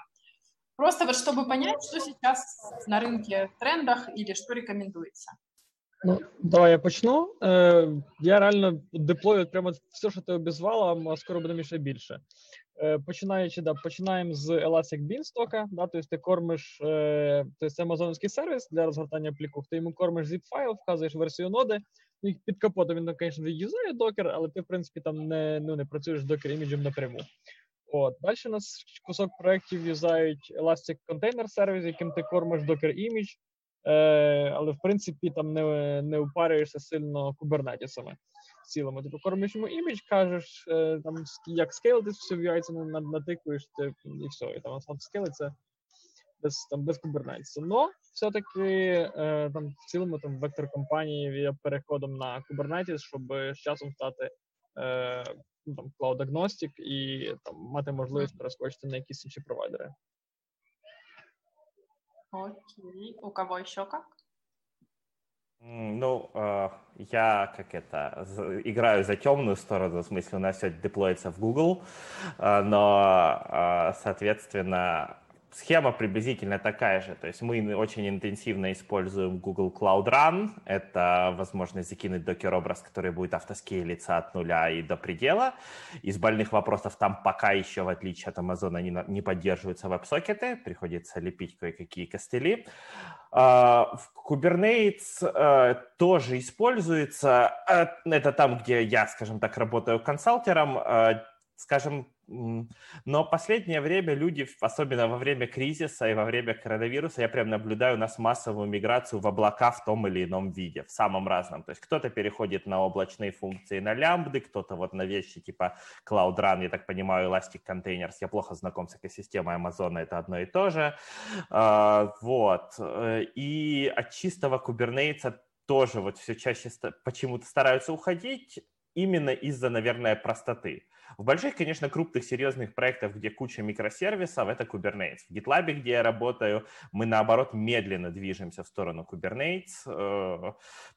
Просто вот чтобы понять, что сейчас на рынке в трендах или что рекомендуется. Ну, давай я почну. Я реально деплою прямо все, що ти обізвала, а скоро будемо ще більше. Починаючи, да, починаємо з Elastic Beanstalk, да, тобто ти кормиш, тобто це амазонівський сервіс для розгортання пліків, ти йому кормиш zip-файл, вказуєш версію ноди, ну, і під капотом він, звісно, від'юзає докер, але ти, в принципі, там не, ну, не працюєш з докер-іміджем напряму. От. Далі у нас кусок проєктів юзають Elastic Container Service, яким ти кормиш докер-імідж, але, в принципі, там не, не упарюєшся сильно кубернетісами цілому. Ти покормиш йому імідж, кажеш, там, як скейлитись, все в яйця натикуєш, ти, і все, і там сам скейлиться без, там, без кубернетіса. Но все-таки там, в цілому там, вектор компанії є переходом на кубернетіс, щоб з часом стати ну, там, cloud-агностик і там, мати можливість перескочити на якісь інші провайдери. Окей. У кого еще как? Ну, э, я как это, играю за темную сторону, в смысле у нас все деплоится в Google, э, но, э, соответственно, схема приблизительно такая же. То есть мы очень интенсивно используем Google Cloud Run. Это возможность закинуть докер-образ, который будет автоскейлиться от нуля и до предела. Из больных вопросов там пока еще, в отличие от Amazon, не, не поддерживаются веб-сокеты. Приходится лепить кое-какие костыли. Uh, Kubernetes uh, тоже используется. Uh, это там, где я, скажем так, работаю консалтером. Uh, скажем, но последнее время люди, особенно во время кризиса и во время коронавируса, я прям наблюдаю у нас массовую миграцию в облака в том или ином виде, в самом разном. То есть кто-то переходит на облачные функции, на лямбды, кто-то вот на вещи типа Cloud Run, я так понимаю, Elastic Containers. Я плохо знаком с экосистемой Амазона, это одно и то же. Вот. И от чистого кубернетиса тоже вот все чаще почему-то стараются уходить, именно из-за, наверное, простоты. В больших, конечно, крупных, серьезных проектах, где куча микросервисов, это Kubernetes. В GitLab, где я работаю, мы, наоборот, медленно движемся в сторону Kubernetes,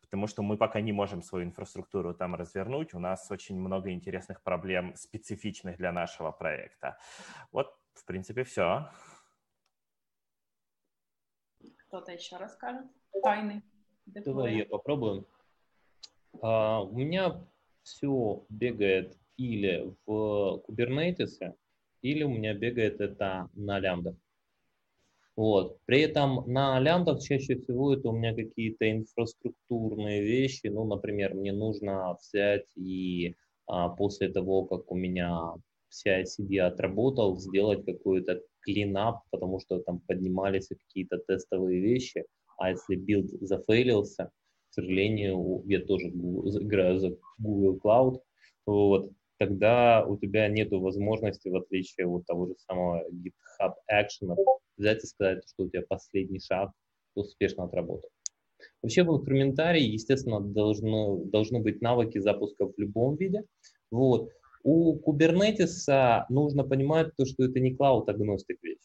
потому что мы пока не можем свою инфраструктуру там развернуть. У нас очень много интересных проблем, специфичных для нашего проекта. Вот, в принципе, все. Кто-то еще расскажет? Тайны. Давай я попробую. А, у меня... все бегает или в Kubernetes, или у меня бегает это на лямбдах. Вот. При этом на лямбдах чаще всего это у меня какие-то инфраструктурные вещи. Ну, например, мне нужно взять и а, после того, как у меня си ай си ди отработал, сделать какой-то клинап, потому что там поднимались какие-то тестовые вещи. А если билд зафейлился, к сожалению, я тоже играю за Google Cloud, вот, тогда у тебя нет возможности, в отличие от того же самого GitHub Action, взять и сказать, что у тебя последний шаг успешно отработал. Вообще в инструментарии, естественно, должно, должны быть навыки запуска в любом виде. Вот. У Kubernetes нужно понимать, то, что это не cloud-агностик вещь.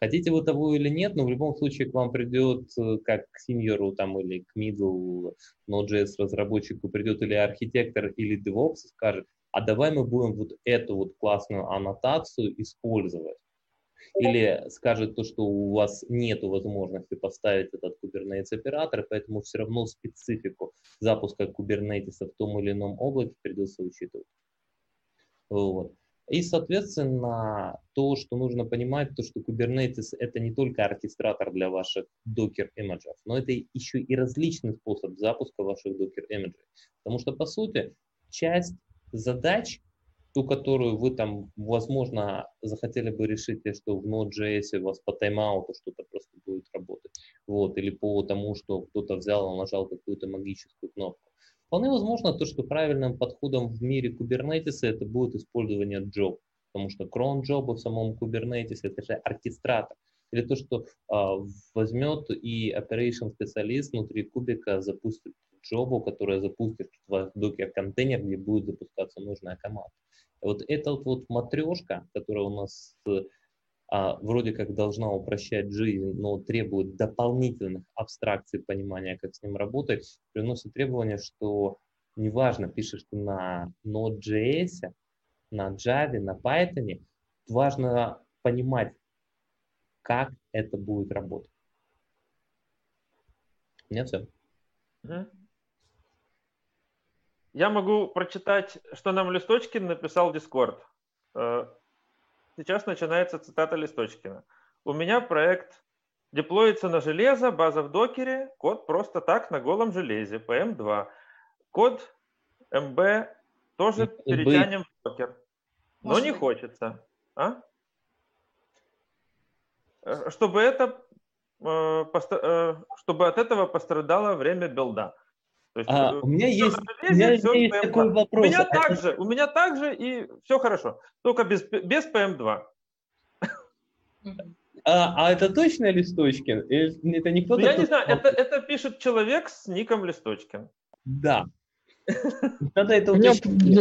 Хотите вы того или нет, но в любом случае к вам придет, как к сеньору там, или к middle Node.js разработчику придет или архитектор, или DevOps и скажет, а давай мы будем вот эту вот классную аннотацию использовать. Или скажет то, что у вас нет возможности поставить этот Kubernetes оператор, поэтому все равно специфику запуска Kubernetes в том или ином облаке придется учитывать. Вот. И, соответственно, то, что нужно понимать, то, что Kubernetes — это не только оркестратор для ваших докер-имиджев, но это еще и различный способ запуска ваших докер-имиджей. Потому что, по сути, часть задач, ту, которую вы там, возможно, захотели бы решить, что в Node.js у вас по тайм-ауту что-то просто будет работать, вот, или по тому, что кто-то взял и нажал какую-то магическую кнопку. Вполне возможно, то, что правильным подходом в мире Kubernetes это будет использование джоб, потому что cron джоба в самом Kubernetes это же оркестратор. Или то, что а, возьмет и operation специалист внутри кубика запустит джобу, которая запустит в докер-контейнер, где будет запускаться нужная команда. Вот эта вот матрешка, которая у нас а, вроде как должна упрощать жизнь, но требует дополнительных абстракций понимания, как с ним работать, приносит требование, что неважно, пишешь ты на Node.js, на Java, на Python, важно понимать, как это будет работать. У меня все. Я могу прочитать, что нам Листочкин написал в Discord. Сейчас начинается цитата Листочкина. У меня проект деплоится на железо, база в докере, код просто так на голом железе, пи эм два. Код эм би тоже эм би перетянем в докер. Но Может... не хочется. А? Чтобы, это, чтобы от этого пострадало время билда. То есть, а, у меня есть, у меня есть такой вопрос. У меня, это... так же, у меня так же и все хорошо, только без, без пи эм два. А, а это точно Листочкин? Это не кто-то, я кто-то... не знаю, это, это пишет человек с ником Листочкин. Да. Тогда это у, меня,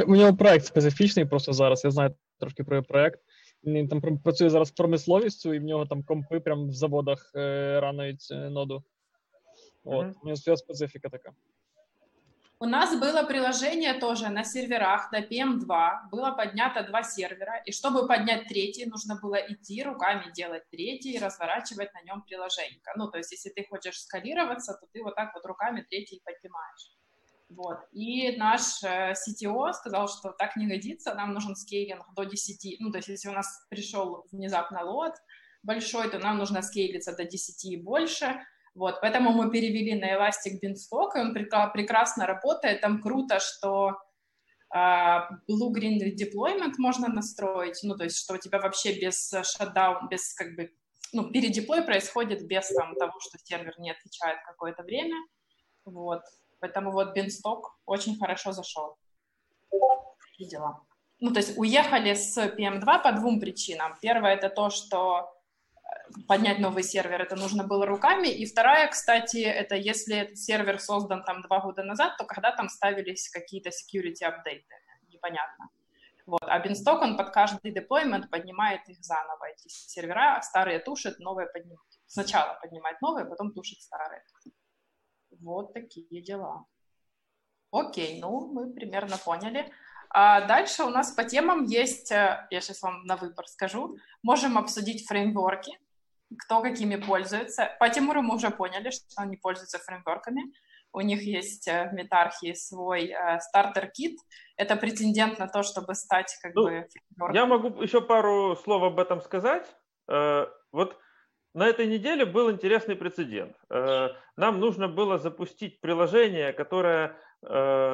у меня проект специфічний просто зараз, я знаю трошки про проект. Він там працює зараз промисловістю, і в нього там компи прямо в заводах е, ранують е, ноду. От, mm-hmm. У нього своя специфіка така. У нас было приложение тоже на серверах до пи эм два, было поднято два сервера, и чтобы поднять третий, нужно было идти руками делать третий и разворачивать на нем приложение. Ну, то есть, если ты хочешь скалироваться, то ты вот так вот руками третий поднимаешь. Вот. И наш си ти о сказал, что так не годится, нам нужен скейлинг до десяти, ну, то есть, если у нас пришел внезапно лот большой, то нам нужно скейлиться до десяти и больше. Вот, поэтому мы перевели на Elastic Beanstalk, и он прекрасно работает. Там круто, что э, blue-green deployment можно настроить, ну, то есть, что у тебя вообще без shutdown, без как бы, ну, передеплой происходит без там, того, что сервер не отвечает какое-то время. Вот, поэтому вот Beanstalk очень хорошо зашел. Видела. Ну, то есть, уехали с пи эм два по двум причинам. Первое, это то, что поднять новый сервер, это нужно было руками. И вторая, кстати, это если этот сервер создан там два года назад, то когда там ставились какие-то security апдейты, непонятно. Вот. А Beanstalk, он под каждый деплоймент поднимает их заново, эти сервера, старые тушит, новые поднимает. Сначала поднимает новые, потом тушит старые. Вот такие дела. Окей, ну, мы примерно поняли. А дальше у нас по темам есть, я сейчас вам на выбор скажу, можем обсудить фреймворки, кто какими пользуется. По Тимуру мы уже поняли, что они пользуются фреймворками. У них есть в Метархии свой стартер-кит. Это претендент на то, чтобы стать как ну, бы фреймворком. Я могу еще пару слов об этом сказать. Вот на этой неделе был интересный прецедент. Нам нужно было запустить приложение, которое...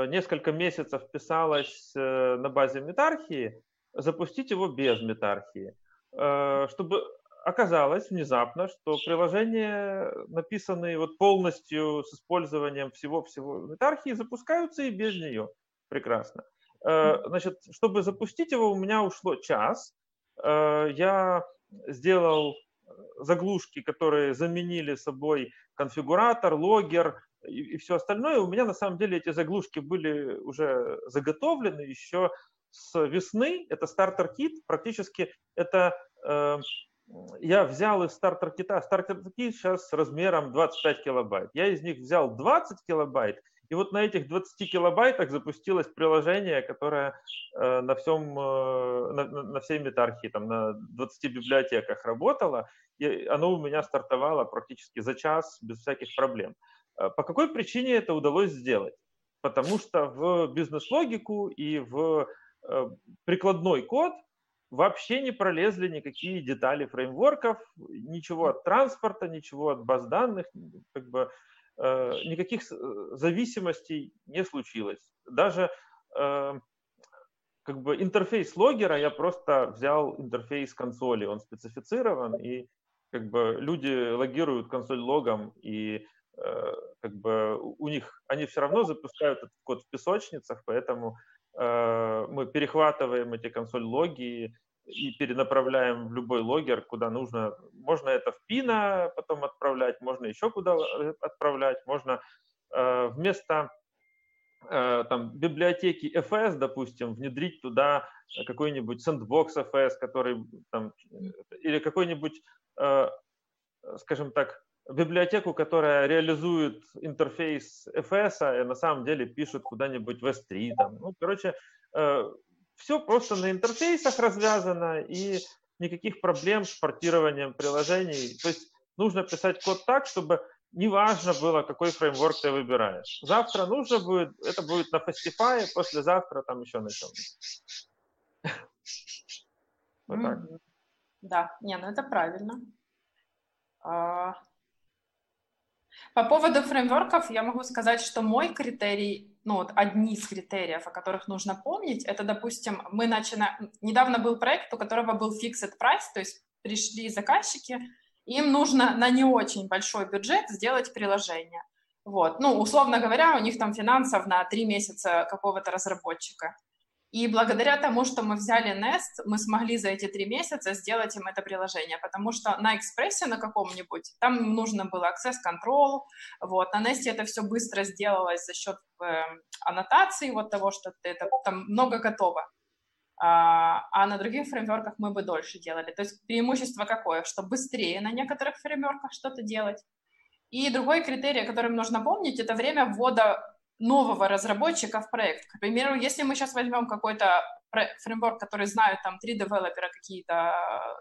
несколько месяцев писалось на базе Метархии, запустить его без Метархии. Чтобы оказалось внезапно, что приложения, написанные вот полностью с использованием всего-всего Метархии, запускаются и без нее. Прекрасно. Значит, чтобы запустить его, у меня ушло час. Я сделал заглушки, которые заменили собой конфигуратор, логер, и все остальное. У меня на самом деле эти заглушки были уже заготовлены еще с весны. Это стартер-кит, практически это э, я взял из стартер-кита, стартер-кит сейчас с размером двадцать пять килобайт, я из них взял двадцать килобайт, и вот на этих двадцати килобайтах запустилось приложение, которое э, на, всем, э, на, на всей метархии, там, на двадцати библиотеках работало, и оно у меня стартовало практически за час без всяких проблем. По какой причине это удалось сделать? Потому что в бизнес-логику и в э, прикладной код вообще не пролезли никакие детали фреймворков, ничего от транспорта, ничего от баз данных, как бы, э, никаких зависимостей не случилось. Даже э, как бы интерфейс логгера, я просто взял интерфейс консоли, он специфицирован, и как бы люди логируют консоль логом, и э, как бы у них они все равно запускают этот код в песочницах, поэтому э, мы перехватываем эти консоль логи и перенаправляем в любой логгер, куда нужно. Можно это в пина потом отправлять, можно еще куда отправлять, можно э, вместо э, там, библиотеки эф эс, допустим, внедрить туда какой-нибудь сэндбокс эф эс, который там, или какой-нибудь, э, скажем так, библиотеку, которая реализует интерфейс эф эс, и на самом деле пишут куда-нибудь в эс три. Там. Ну, короче, э, все просто на интерфейсах развязано, и никаких проблем с портированием приложений. То есть нужно писать код так, чтобы неважно было, какой фреймворк ты выбираешь. Завтра нужно будет, это будет на Fastify, послезавтра там еще на чем-то. Вот так. Да, не, ну это правильно. По поводу фреймворков я могу сказать, что мой критерий, ну вот одни из критериев, о которых нужно помнить, это, допустим, мы начинаем... Недавно был проект, у которого был fixed price, то есть пришли заказчики, им нужно на не очень большой бюджет сделать приложение. Вот. Ну, условно говоря, у них там финансов на три месяца какого-то разработчика. И благодаря тому, что мы взяли Nest, мы смогли за эти три месяца сделать им это приложение, потому что на Экспрессе на каком-нибудь, там нужно было access control, вот, на Nest это все быстро сделалось за счет э, аннотации, вот того, что ты, это, там много готово, а, а на других фреймворках мы бы дольше делали. То есть преимущество какое, что быстрее на некоторых фреймворках что-то делать. И другой критерий, о котором нужно помнить, это время ввода нового разработчика в проект. К примеру, если мы сейчас возьмем какой-то фреймворк, который знают там три девелопера какие-то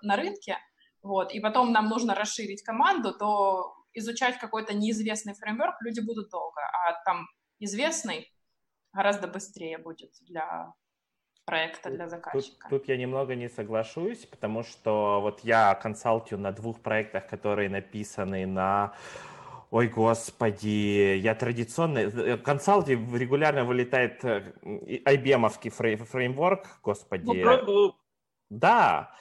на рынке, вот, и потом нам нужно расширить команду, то изучать какой-то неизвестный фреймворк люди будут долго, а там известный гораздо быстрее будет для проекта, для заказчика. Тут, тут я немного не соглашусь, потому что вот я консалтю на двух проектах, которые написаны на... Ой, господи, я традиционный... Консалтинг регулярно вылетает ай би эм-овский фреймворк, господи. Ну, да,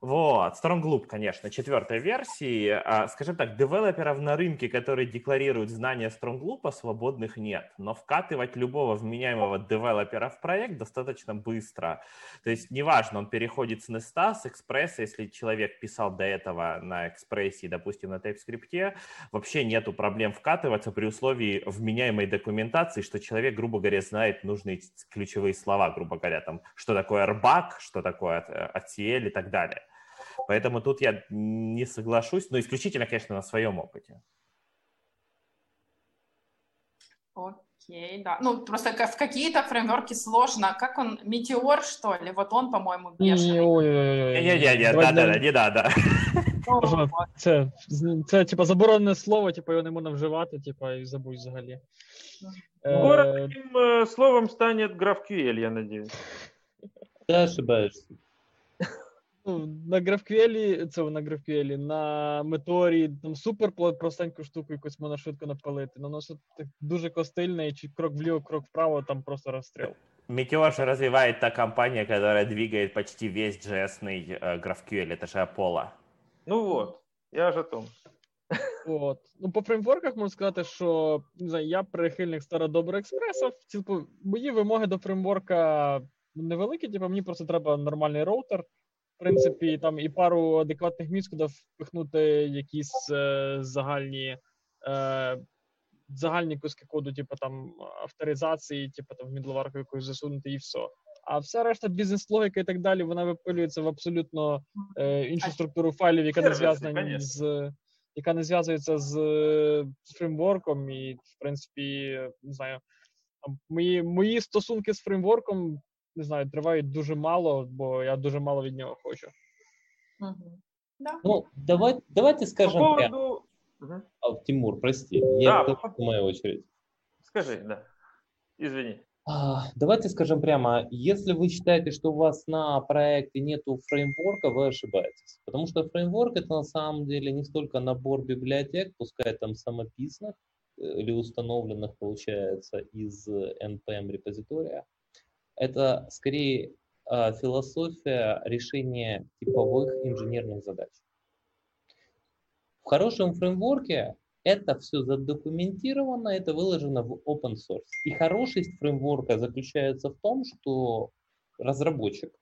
вот, Strong Loop, конечно, четвертой версии. Скажем так, девелоперов на рынке, которые декларируют знания Strong Loop, свободных нет. Но вкатывать любого вменяемого девелопера в проект достаточно быстро. То есть неважно, он переходит с Nest, с Express, если человек писал до этого на Express, допустим, на TypeScript, вообще нету проблем вкатываться при условии вменяемой документации, что человек, грубо говоря, знает нужные ключевые слова, грубо говоря, там, что такое RBAC, что такое эй ти эль и так далее. Поэтому тут я не соглашусь, но исключительно, конечно, на своем опыте. Окей, да. Ну, просто в какие-то фреймворки сложно. Как он, Метеор, что ли? Вот он, по-моему, бешеный. Не-не-не, да-да-да, не надо. Це, це, типа, заборонене слово, типа, його не можна вживати, типа, і забудь взагалі. Скоро таким словом стане GraphQL, я надіюсь. Ти ошибаєшся. На GraphQL, це на GraphQL, на Meteor, там супер простеньку штуку якусь можна швидко напилити, але воно дуже костильне, і крок вліво, крок вправо, там просто розстріл. Meteor же развивает та компания, которая двигает почти весь джей эс-ный GraphQL, это же Apollo. Ну вот, я же о том. От. Ну, по фреймворках можу сказати, що не знаю, я прихильник стародобрих експресів, типу, мої вимоги до фреймворка невеликі, типу, мені просто треба нормальний роутер, в принципі, там і пару адекватних місць, куди впихнути якісь е, загальні, е, загальні куски коду, типу там авторизації, типу там в мідлварку якусь засунути і все. а вся решта бізнес-логіка і так далі, вона випилюється в абсолютно е, іншу структуру файлів, яка не зв'язана з... яка не зв'язується з фреймворком, і, в принципі, не знаю, мої, мої стосунки з фреймворком, не знаю, тривають дуже мало, бо я дуже мало від нього хочу. Угу. Да. Ну, давай, давайте скажем по поводу... прямо. Угу. Тимур, прости, я да, по... в мою очередь. Скажи, да, извини. Давайте скажем прямо, если вы считаете, что у вас на проекте нету фреймворка, вы ошибаетесь. Потому что фреймворк — это на самом деле не столько набор библиотек, пускай там самописных или установленных, получается, из эн пи эм-репозитория. Это скорее философия решения типовых инженерных задач. В хорошем фреймворке это все задокументировано, это выложено в open source. И хорошесть фреймворка заключается в том, что разработчик,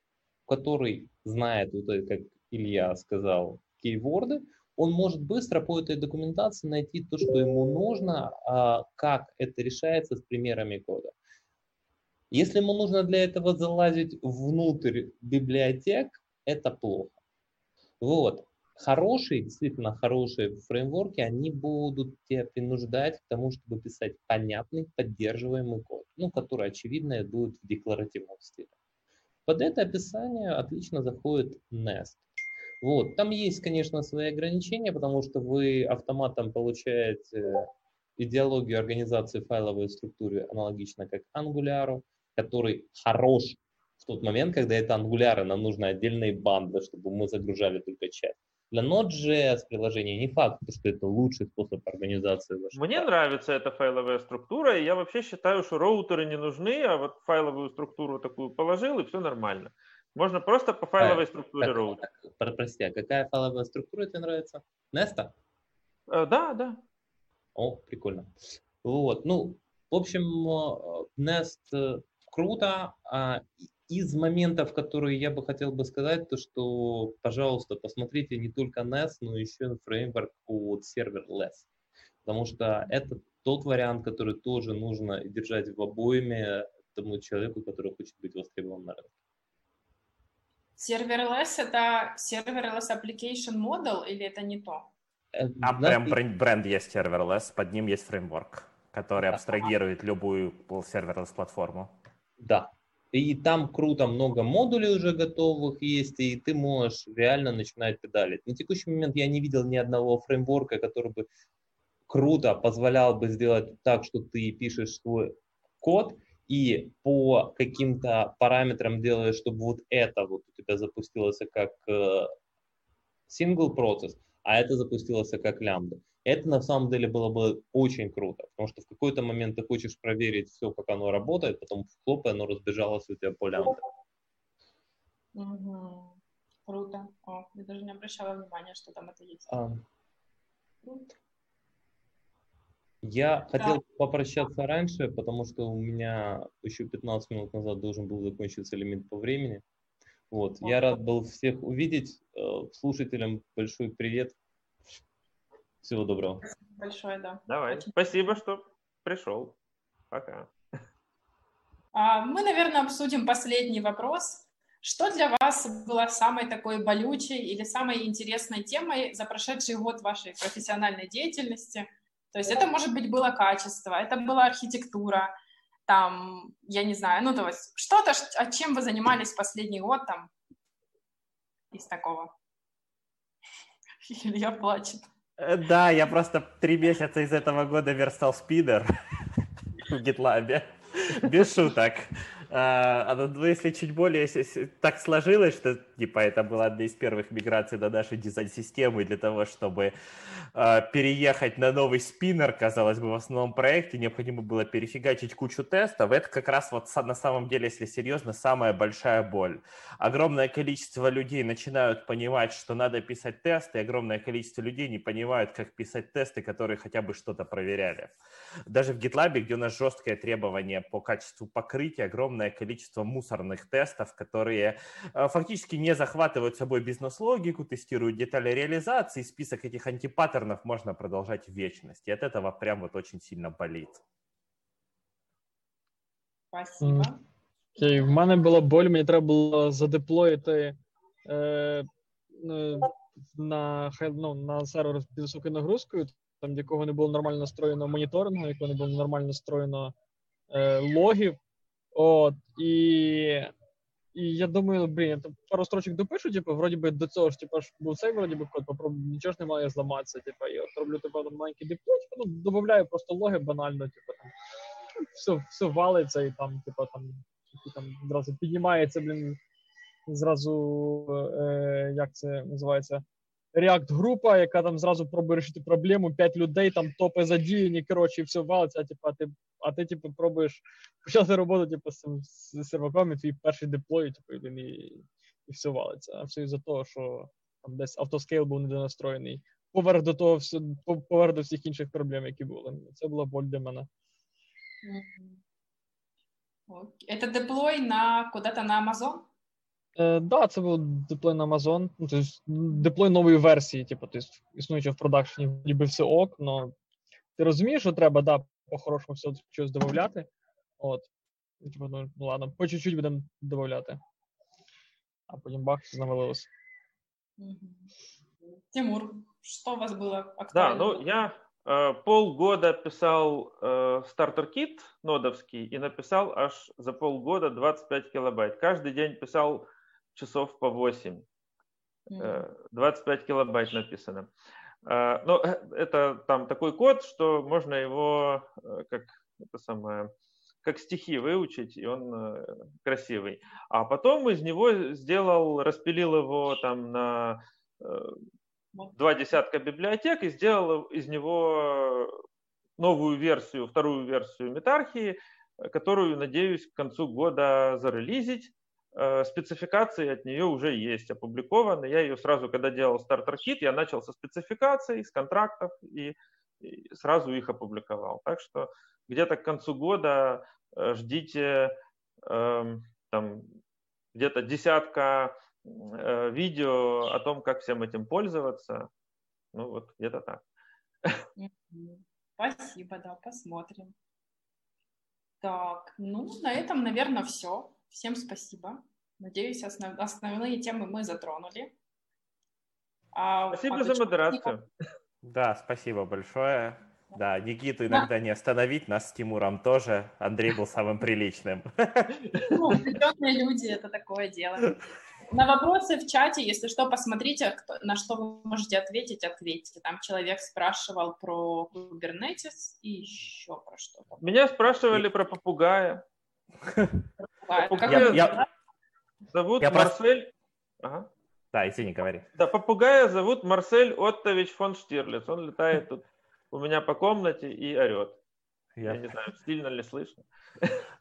который знает, вот это, как Илья сказал, кейворды, он может быстро по этой документации найти то, что ему нужно, как это решается с примерами кода. Если ему нужно для этого залазить внутрь библиотек, это плохо. Вот. Хорошие, действительно хорошие фреймворки, они будут тебя принуждать к тому, чтобы писать понятный, поддерживаемый код, ну, который, очевидно, будет в декларативном стиле. Под это описание отлично заходит Nest. Вот. Там есть, конечно, свои ограничения, потому что вы автоматом получаете идеологию организации файловой структуры аналогично как Angular, который хорош в тот момент, когда это Angular, нам нужны отдельные банды, чтобы мы загружали только часть. Для Node.js приложения не факт, что это лучший способ организации. Мне нравится эта файловая структура, и я вообще считаю, что роутеры не нужны, а вот файловую структуру такую положил, и все нормально. Можно просто по файловой а, структуре как, роутер. Как, прости, а какая файловая структура тебе нравится? Nest? А, да, да. О, прикольно. Вот, ну, в общем, Nest круто. Из моментов, которые я бы хотел бы сказать, то что, пожалуйста, посмотрите не только Nest, но еще фреймворк от Serverless. Потому что это тот вариант, который тоже нужно держать в обойме тому человеку, который хочет быть востребован на рынке. Serverless — это Serverless Application Model или это не то? А прям бренд, бренд есть Serverless, под ним есть фреймворк, который абстрагирует любую Serverless-платформу. Да. И там круто, много модулей уже готовых есть, и ты можешь реально начинать педалить. На текущий момент я не видел ни одного фреймворка, который бы круто позволял бы сделать так, что ты пишешь свой код и по каким-то параметрам делаешь, чтобы вот это вот у тебя запустилось как single процесс, а это запустилось как лямбда. Это на самом деле было бы очень круто, потому что в какой-то момент ты хочешь проверить все, как оно работает, потом хлоп, и оно разбежалось у тебя по лямбде. Угу. Круто. О, я даже не обращала внимания, что там это есть. А. Я да. хотел попрощаться раньше, потому что у меня еще пятнадцать минут назад должен был закончиться лимит по времени. Вот. Я рад был всех увидеть. Слушателям большой привет. Всего доброго. Большое, да. Давай. Очень. Спасибо, что пришел. Пока. Мы, наверное, обсудим последний вопрос. Что для вас было самой такой болючей или самой интересной темой за прошедший год вашей профессиональной деятельности? То есть это, может быть, было качество, это была архитектура, там, я не знаю, ну, то есть что-то, чем вы занимались последний год, там, из такого. Илья плачет. Да, я просто три месяца из этого года верстал спидер в GitLab, без шуток. А, ну, если чуть более, если так сложилось, что типа это была одна из первых миграций на нашу дизайн-систему, и для того, чтобы э, переехать на новый спиннер, казалось бы, в основном проекте, необходимо было перефигачить кучу тестов. Это как раз вот на самом деле, если серьезно, самая большая боль. Огромное количество людей начинают понимать, что надо писать тесты, и огромное количество людей не понимают, как писать тесты, которые хотя бы что-то проверяли. Даже в GitLab, где у нас жесткое требование по качеству покрытия, огромное количество мусорных тестов, которые э, фактически не захватывают собой бизнес-логику, тестируют детали реализации, список этих антипаттернов можно продолжать в вечность. И от этого прям вот очень сильно болит. Спасибо. Окей, в мене була боль, мені треба було задеплоїти е, на, ну, на сервер з високою нагрузкою, там, якого не було нормально настроєно моніторингу, якого не було нормально настроєно е, логів. От, і, і я думаю, блін, пару строчок допишу, типу, вроді би до цього ж, типу, був цей, вроді би, код, попроб... нічого ж не має зламатися, типу, і от роблю, типу, маленький деплой, типу, ну, додаю просто логи банально, типу, там, все, все валиться і там, типу, там, там зразу піднімається, блін, зразу, е, як це називається, React-група, яка там зразу пробує рішити проблему, п'ять людей, там топи задіяні, коротше, і все валиться, а, типу, а ти, а ти типу, пробуєш почати роботу, типу, з, з серваком, і твій перший деплой, типу, і, і все валиться. А все із-за того, що там десь автоскейл був недонастроєний. Поверх до того, все, поверх до всіх інших проблем, які були. Це була боль для мене. Это деплой на куда-то на Amazon? Так, е, да, це був деплой на Amazon. Ну, тобто деплой нової версії, типу, тобто існуючи в продакшені, ніби все ок, но ти розумієш, що треба, да, по-хорошому все щось додавати. От. Типу, ну, ладно, по чуть-чуть будемо додавати. А потім бах, все навалилось. Тимур, що у вас було актуально? Да, ну, я полгода писал э, стартер-кит нодовский и написал аж за полгода двадцать пять килобайт. Каждый день писал часов по восемь. Э, двадцать пять килобайт написано. Э, но это там такой код, что можно его э, как, это самое, как стихи выучить, и он э, красивый. А потом из него сделал, распилил его там на... Э, два десятка библиотек и сделал из него новую версию, вторую версию Метархии, которую, надеюсь, к концу года зарелизить. Спецификации от нее уже есть, опубликованы. Я ее сразу, когда делал стартер-кит, я начал со спецификаций, с контрактов и, и сразу их опубликовал. Так что где-то к концу года ждите э, там, где-то десятка видео о том, как всем этим пользоваться. Ну, вот где-то так. Спасибо, да, посмотрим. Так, ну, на этом, наверное, все. Всем спасибо. Надеюсь, основ... основные темы мы затронули. А спасибо за модерацию. Да, спасибо большое. Да, Никиту иногда не остановить, нас с Тимуром тоже. Андрей был самым приличным. Ну, приличные люди, это такое дело. На вопросы в чате, если что, посмотрите, кто, на что вы можете ответить, ответьте. Там человек спрашивал про Kubernetes и еще про что-то. Меня спрашивали про попугая. Попугая зовут Марсель... Да, извини, говори. Да, попугая зовут Марсель Оттович фон Штирлиц. Он летает тут у меня по комнате и орет. Я, Я не знаю, сильно ли слышно.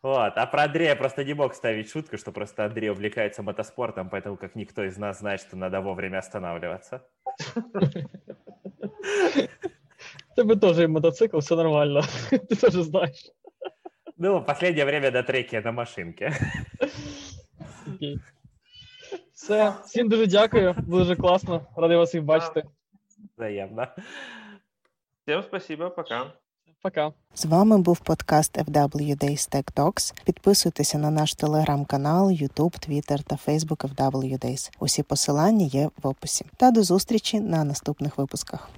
Вот. А про Андрея просто не мог ставить шутку, что просто Андрей увлекается мотоспортом, поэтому как никто из нас знает, что надо вовремя останавливаться. Тебе тоже мотоцикл, все нормально. Ты тоже знаешь. Ну, в последнее время до треки на машинке. Все. Всім дуже дякую. Дуже класно. Радий вас їх бачити. Взаємно. Всім спасибо. Пока. Пока. З вами був подкаст еф дабл ю Days Tech Talks. Підписуйтеся на наш телеграм-канал, ютуб, твіттер та фейсбук еф дабл ю Days. Усі посилання є в описі. Та до зустрічі на наступних випусках.